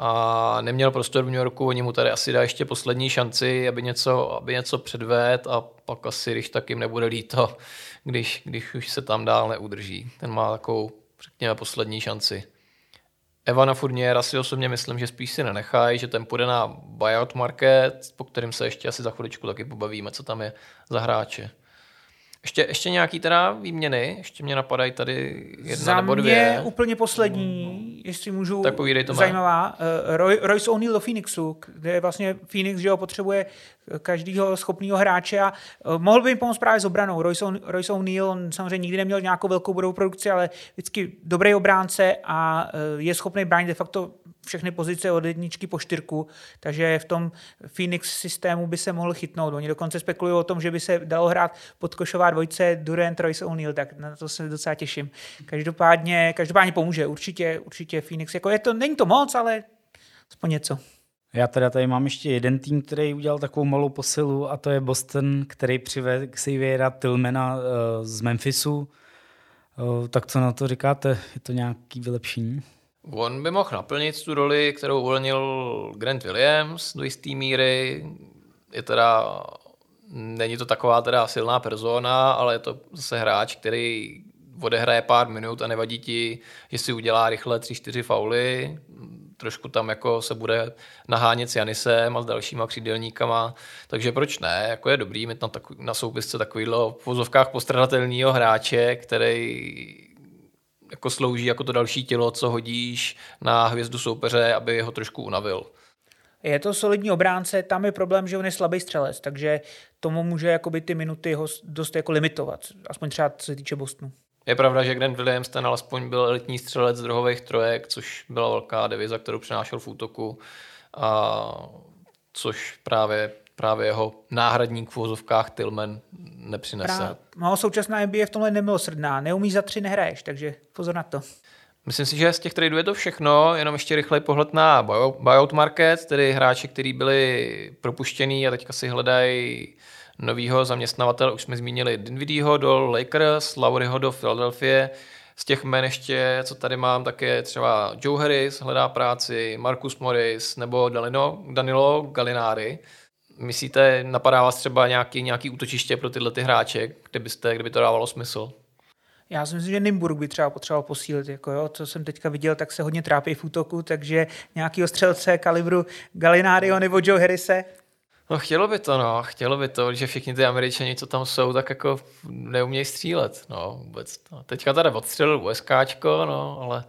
A neměl prostor v New Yorku, oni mu tady asi dá ještě poslední šanci, aby něco, aby něco předved a pak asi, když tak jim nebude líto, když, když už se tam dál neudrží. Ten má takovou, řekněme, poslední šanci. Evana Fourniera si osobně myslím, že spíš si nenechají, že ten půjde na buyout market, po kterým se ještě asi za chviličku taky pobavíme, co tam je za hráče. Ještě, ještě nějaký teda výměny, ještě mě napadají tady jedna za nebo dvě. Za mě úplně poslední, jestli můžu, zajímavá, Roy, Royce O'Neal do Phoenixu, kde vlastně Phoenix, že ho potřebuje každého schopného hráče a mohl by jim pomoct právě s obranou. Royce, Royce O'Neal, on samozřejmě nikdy neměl nějakou velkou budovou produkci, ale vždycky dobrý obránce a je schopný bránit de facto všechny pozice od jedničky po čtyřku, takže v tom Phoenix systému by se mohl chytnout. Oni dokonce spekulují o tom, že by se dalo hrát podkošová dvojce Durant, Royce O'Neal, tak na to se docela těším. Každopádně, každopádně pomůže, určitě, určitě Phoenix. Jako je to, není to moc, ale aspoň něco. Já teda tady mám ještě jeden tým, který udělal takovou malou posilu a to je Boston, který přivedl Xaviera Tillmana uh, z Memphisu. Uh, tak co na to říkáte? Je to nějaký vylepšení? On by mohl naplnit tu roli, kterou uvolnil Grant Williams do jistý míry. Je teda, není to taková teda silná persona, ale je to zase hráč, který odehraje pár minut a nevadí ti, že si udělá rychle tři, čtyři fauly. Trošku tam jako se bude nahánět s Janisem a s dalšíma křídelníkama. Takže proč ne? Jako je dobrý mít na, takový, na soupisce takovýhle v vozovkách postradatelného hráče, který jako slouží jako to další tělo, co hodíš na hvězdu soupeře, aby ho trošku unavil. Je to solidní obránce, tam je problém, že on je slabý střelec, takže tomu může jakoby ty minuty ho dost jako limitovat, aspoň třeba co se týče Bostonu. Je pravda, že Grant Williams ten alespoň byl elitní střelec z rohových trojek, což byla velká deviza, kterou přinášel v útoku, a což právě právě jeho náhradník v vozovkách Tillman nepřinese. No, současná N B A v tomhle nemilosrdná. Neumíš za tři, nehraješ, takže pozor na to. Myslím si, že z těch tradeů je to všechno, jenom ještě rychlej pohled na buyout market, tedy hráči, kteří byli propuštění a teďka si hledají novýho zaměstnavatele. Už jsme zmínili Dinwiddieho do Lakers, Lowryho do Philadelphie. Z těch jmen ještě, co tady mám, tak je třeba Joe Harris hledá práci, Marcus Morris nebo Danilo, Danilo Gallinari. Myslíte, napadá vás třeba nějaký, nějaký útočiště pro tyhle ty hráče, kde, byste, kde by to dávalo smysl? Já si myslím, že Nymburk by třeba potřeboval posílit. Jako jo. Co jsem teďka viděl, tak se hodně trápí v útoku, takže nějaký střelce kalibru Gallinariho nebo Joe Harrise. No chtělo by to, no. Chtělo by to, že všichni ty Američani, co tam jsou, tak jako neumějí střílet. No vůbec. No. Teďka tady odstřelil USKáčko, no, ale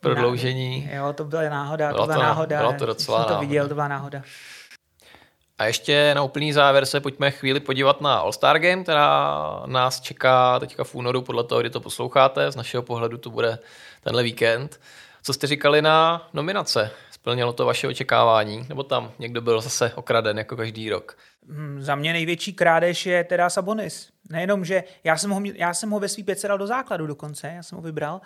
prodloužení. Jo, to byla náhoda. Byla to byla náhoda. Byla to docela náhoda. Jsem to viděl, to byla náhoda. A ještě na úplný závěr se pojďme chvíli podívat na All-Star Game, která nás čeká teďka v únoru podle toho, kdy to posloucháte. Z našeho pohledu to bude tenhle víkend. Co jste říkali na nominace? Splnilo to vaše očekávání? Nebo tam někdo byl zase okraden jako každý rok? Hmm, za mě největší krádež je teda Sabonis. Nejenom, že já jsem ho, já jsem ho ve svý pětce dal do základu dokonce, já jsem ho vybral,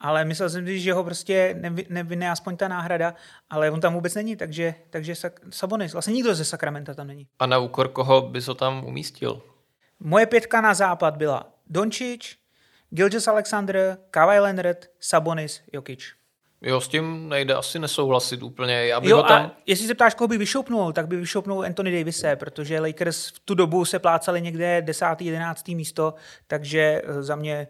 ale myslel jsem si, že ho prostě nevine, nevine aspoň ta náhrada, ale on tam vůbec není, takže, takže Sabonis, vlastně nikdo ze Sacramenta tam není. A na úkor koho bys ho tam umístil? Moje pětka na západ byla Doncic, Gilgeous-Alexander, Kawhi Leonard, Sabonis, Jokic. Jo, s tím nejde asi nesouhlasit úplně. Já bych jo, ho tam... a jestli se ptáš, koho by vyšoupnul, tak by vyšoupnul Anthony Davise, protože Lakers v tu dobu se plácali někde desáté jedenácté místo, takže za mě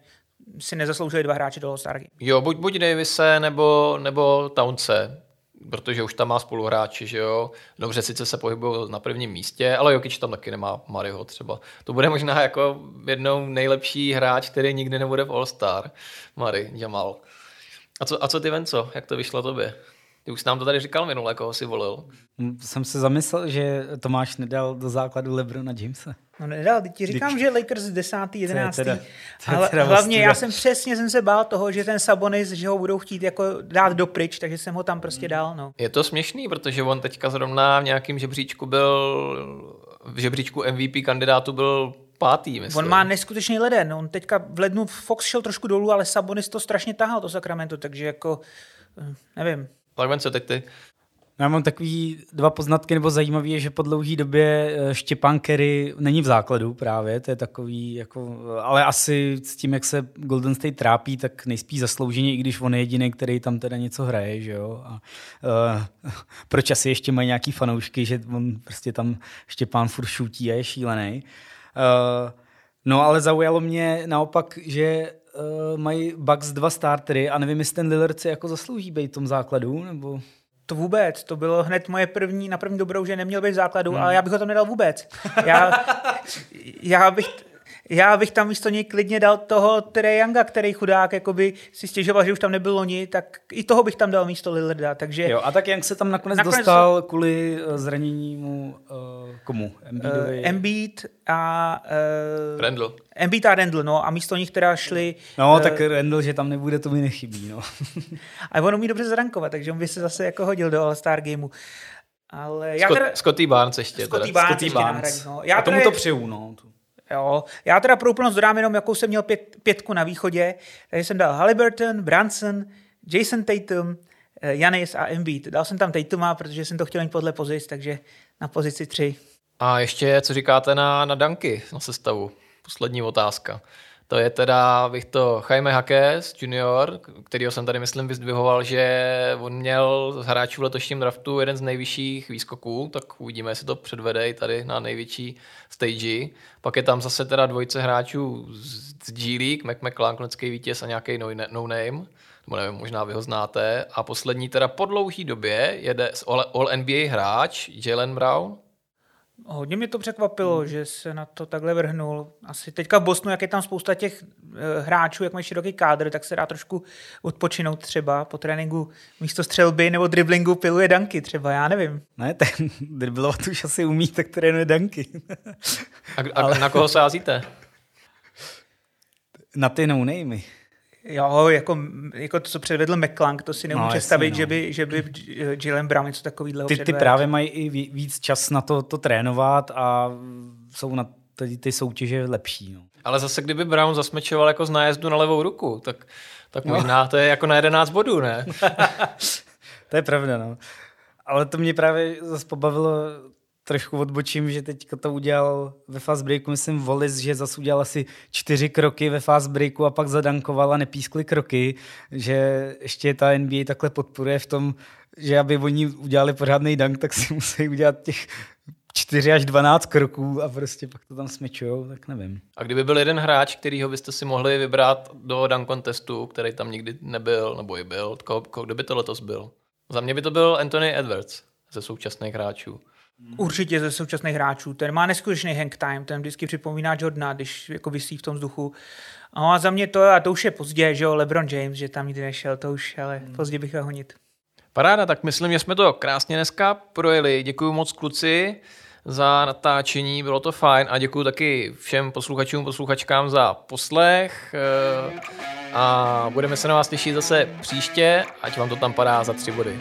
si nezasloužili dva hráče do All-Star Game. Jo, buď, buď Davise, nebo, nebo Townse, protože už tam má spoluhráči, že jo. Dobře, sice se pohybují na prvním místě, ale Jokic tam taky nemá Mariho třeba. To bude možná jako jednou nejlepší hráč, který nikdy nebude v All-Star. Mari, Jamal. A co, a co ty, Venco? Jak to vyšlo tobě? Ty už nám to tady říkal minule, koho si volil. Jsem se zamyslel, že Tomáš nedal do základu LeBrona Jamesa. No nedal, teď ti říkám, Dík. Že Lakers desátý jedenáctý Ale hlavně já jsem přesně jsem se bál toho, že ten Sabonis, že ho budou chtít jako dát dopryč, takže jsem ho tam prostě dal. No. Je to směšný, protože on teďka zrovna v nějakém žebříčku byl, v žebříčku M V P kandidátu byl pátý, myslím. On má neskutečný leden. On teďka v lednu Fox šel trošku dolů, ale Sabonis to strašně tahal, to Sacramento, takže jako, nevím. Tak Vence, teď ty. Já mám takový dva poznatky, nebo zajímavé je, že po dlouhé době Štěpán Kerry není v základu právě, to je takový, jako, ale asi s tím, jak se Golden State trápí, tak nejspíš zaslouženě, i když on je jediný, který tam teda něco hraje, že jo. A, uh, proč asi ještě mají nějaký fanoušky, že on prostě tam Štěpán furt šutí a je šílený. Uh, no ale zaujalo mě naopak, že uh, mají Bucks dva startery a nevím, jestli ten Lillard si jako zaslouží být tom základu, nebo... To vůbec, to bylo hned moje první, na první dobrou, že neměl být v základu, no. Ale já bych ho tam nedal vůbec. Já, já bych... Já bych tam místo něj klidně dal toho Trae Younga, který chudák jakoby si stěžoval, že už tam nebyl loni, tak i toho bych tam dal místo Lillarda. Takže... Jo, a tak Young se tam nakonec, nakonec dostal se... kvůli zraněnímu uh, komu? Embiidovi. Uh, Embiid a... Uh, Randall. Embiid a Randall, no, a místo nich teda šli... No, uh, tak Randall, že tam nebude, to mi nechybí, no. A on umí dobře zrankovat, takže on by se zase jako hodil do All-Star gameu. Ale... Scott, teda... Scotty Barnes ještě. Scotty Barnes, Scotty Barnes. Ještě nahradí, no. A tomu teda... to přeju, no. Jo. Já teda pro úplnost dodám jenom, jakou jsem měl pět, pětku na východě. Takže jsem dal Haliburton, Brunson, Jason Tatum, Giannis a Embiid. Dal jsem tam Tatuma, protože jsem to chtěl mít podle pozic, takže na pozici tři. A ještě, co říkáte na, na danky, na sestavu? Poslední otázka. To je teda, bych to, Jaime Jaquez junior, kterýho jsem tady, myslím, vyzdvihoval, že on měl z hráčů v letošním draftu jeden z nejvyšších výskoků, tak uvidíme, jestli to předvede tady na největší stage. Pak je tam zase teda dvojice hráčů z G-League, Mac McClung, klonský vítěz a nějaký no-name, nebo nevím, možná vy ho znáte. A poslední teda po dlouhý době jede All-N B A hráč Jalen Brown. Hodně mě to překvapilo, hmm. že se na to takhle vrhnul. Asi teďka v Bostonu, jak je tam spousta těch hráčů, jak mají široký kádr, tak se dá trošku odpočinout třeba po tréninku. Místo střelby nebo driblingu piluje danky třeba, já nevím. Ne, ten driblovat už asi umí, tak trénuje danky. A, a ale... na koho sázíte? Na ty no-namey. Jo, jako, jako to, co předvedl McClung, to si nemůžu no, představit, no. že by, že by Jalen Brown něco takového předvedl. Ty, ty právě mají i víc čas na to, to trénovat a jsou na ty, ty soutěže lepší. No. Ale zase, kdyby Brown zasmečoval jako z nájezdu na levou ruku, tak, tak no. možná to je jako na jedenáct bodů, ne? To je pravda, no. Ale to mě právě zase pobavilo, trošku odbočím, že teďka to udělal ve fast breaku, myslím Volis, že zase udělal asi čtyři kroky ve fast breaku a pak zadankoval a nepískli kroky, že ještě ta N B A takhle podporuje v tom, že aby oni udělali pořádnej dunk, tak si musí udělat těch čtyři až dvanáct kroků a prostě pak to tam smyčujou, tak nevím. A kdyby byl jeden hráč, kterýho byste si mohli vybrat do dunk contestu, který tam nikdy nebyl, nebo i byl, kdo by to letos byl? Za mě by to byl Anthony Edwards ze současných hráčů. Určitě ze současných hráčů. Ten má neskutečný hang time, ten vždycky připomíná Jordana, když jako visí v tom vzduchu. No a za mě to, a to už je pozdě, že jo, LeBron James, že tam nikdy nešel, to už, ale hmm. pozdě bych ho honit. Paráda, tak myslím, že jsme to krásně dneska projeli. Děkuju moc, kluci, za natáčení, bylo to fajn, a děkuju taky všem posluchačům, posluchačkám za poslech a budeme se na vás těšit zase příště, ať vám to tam padá za tři body.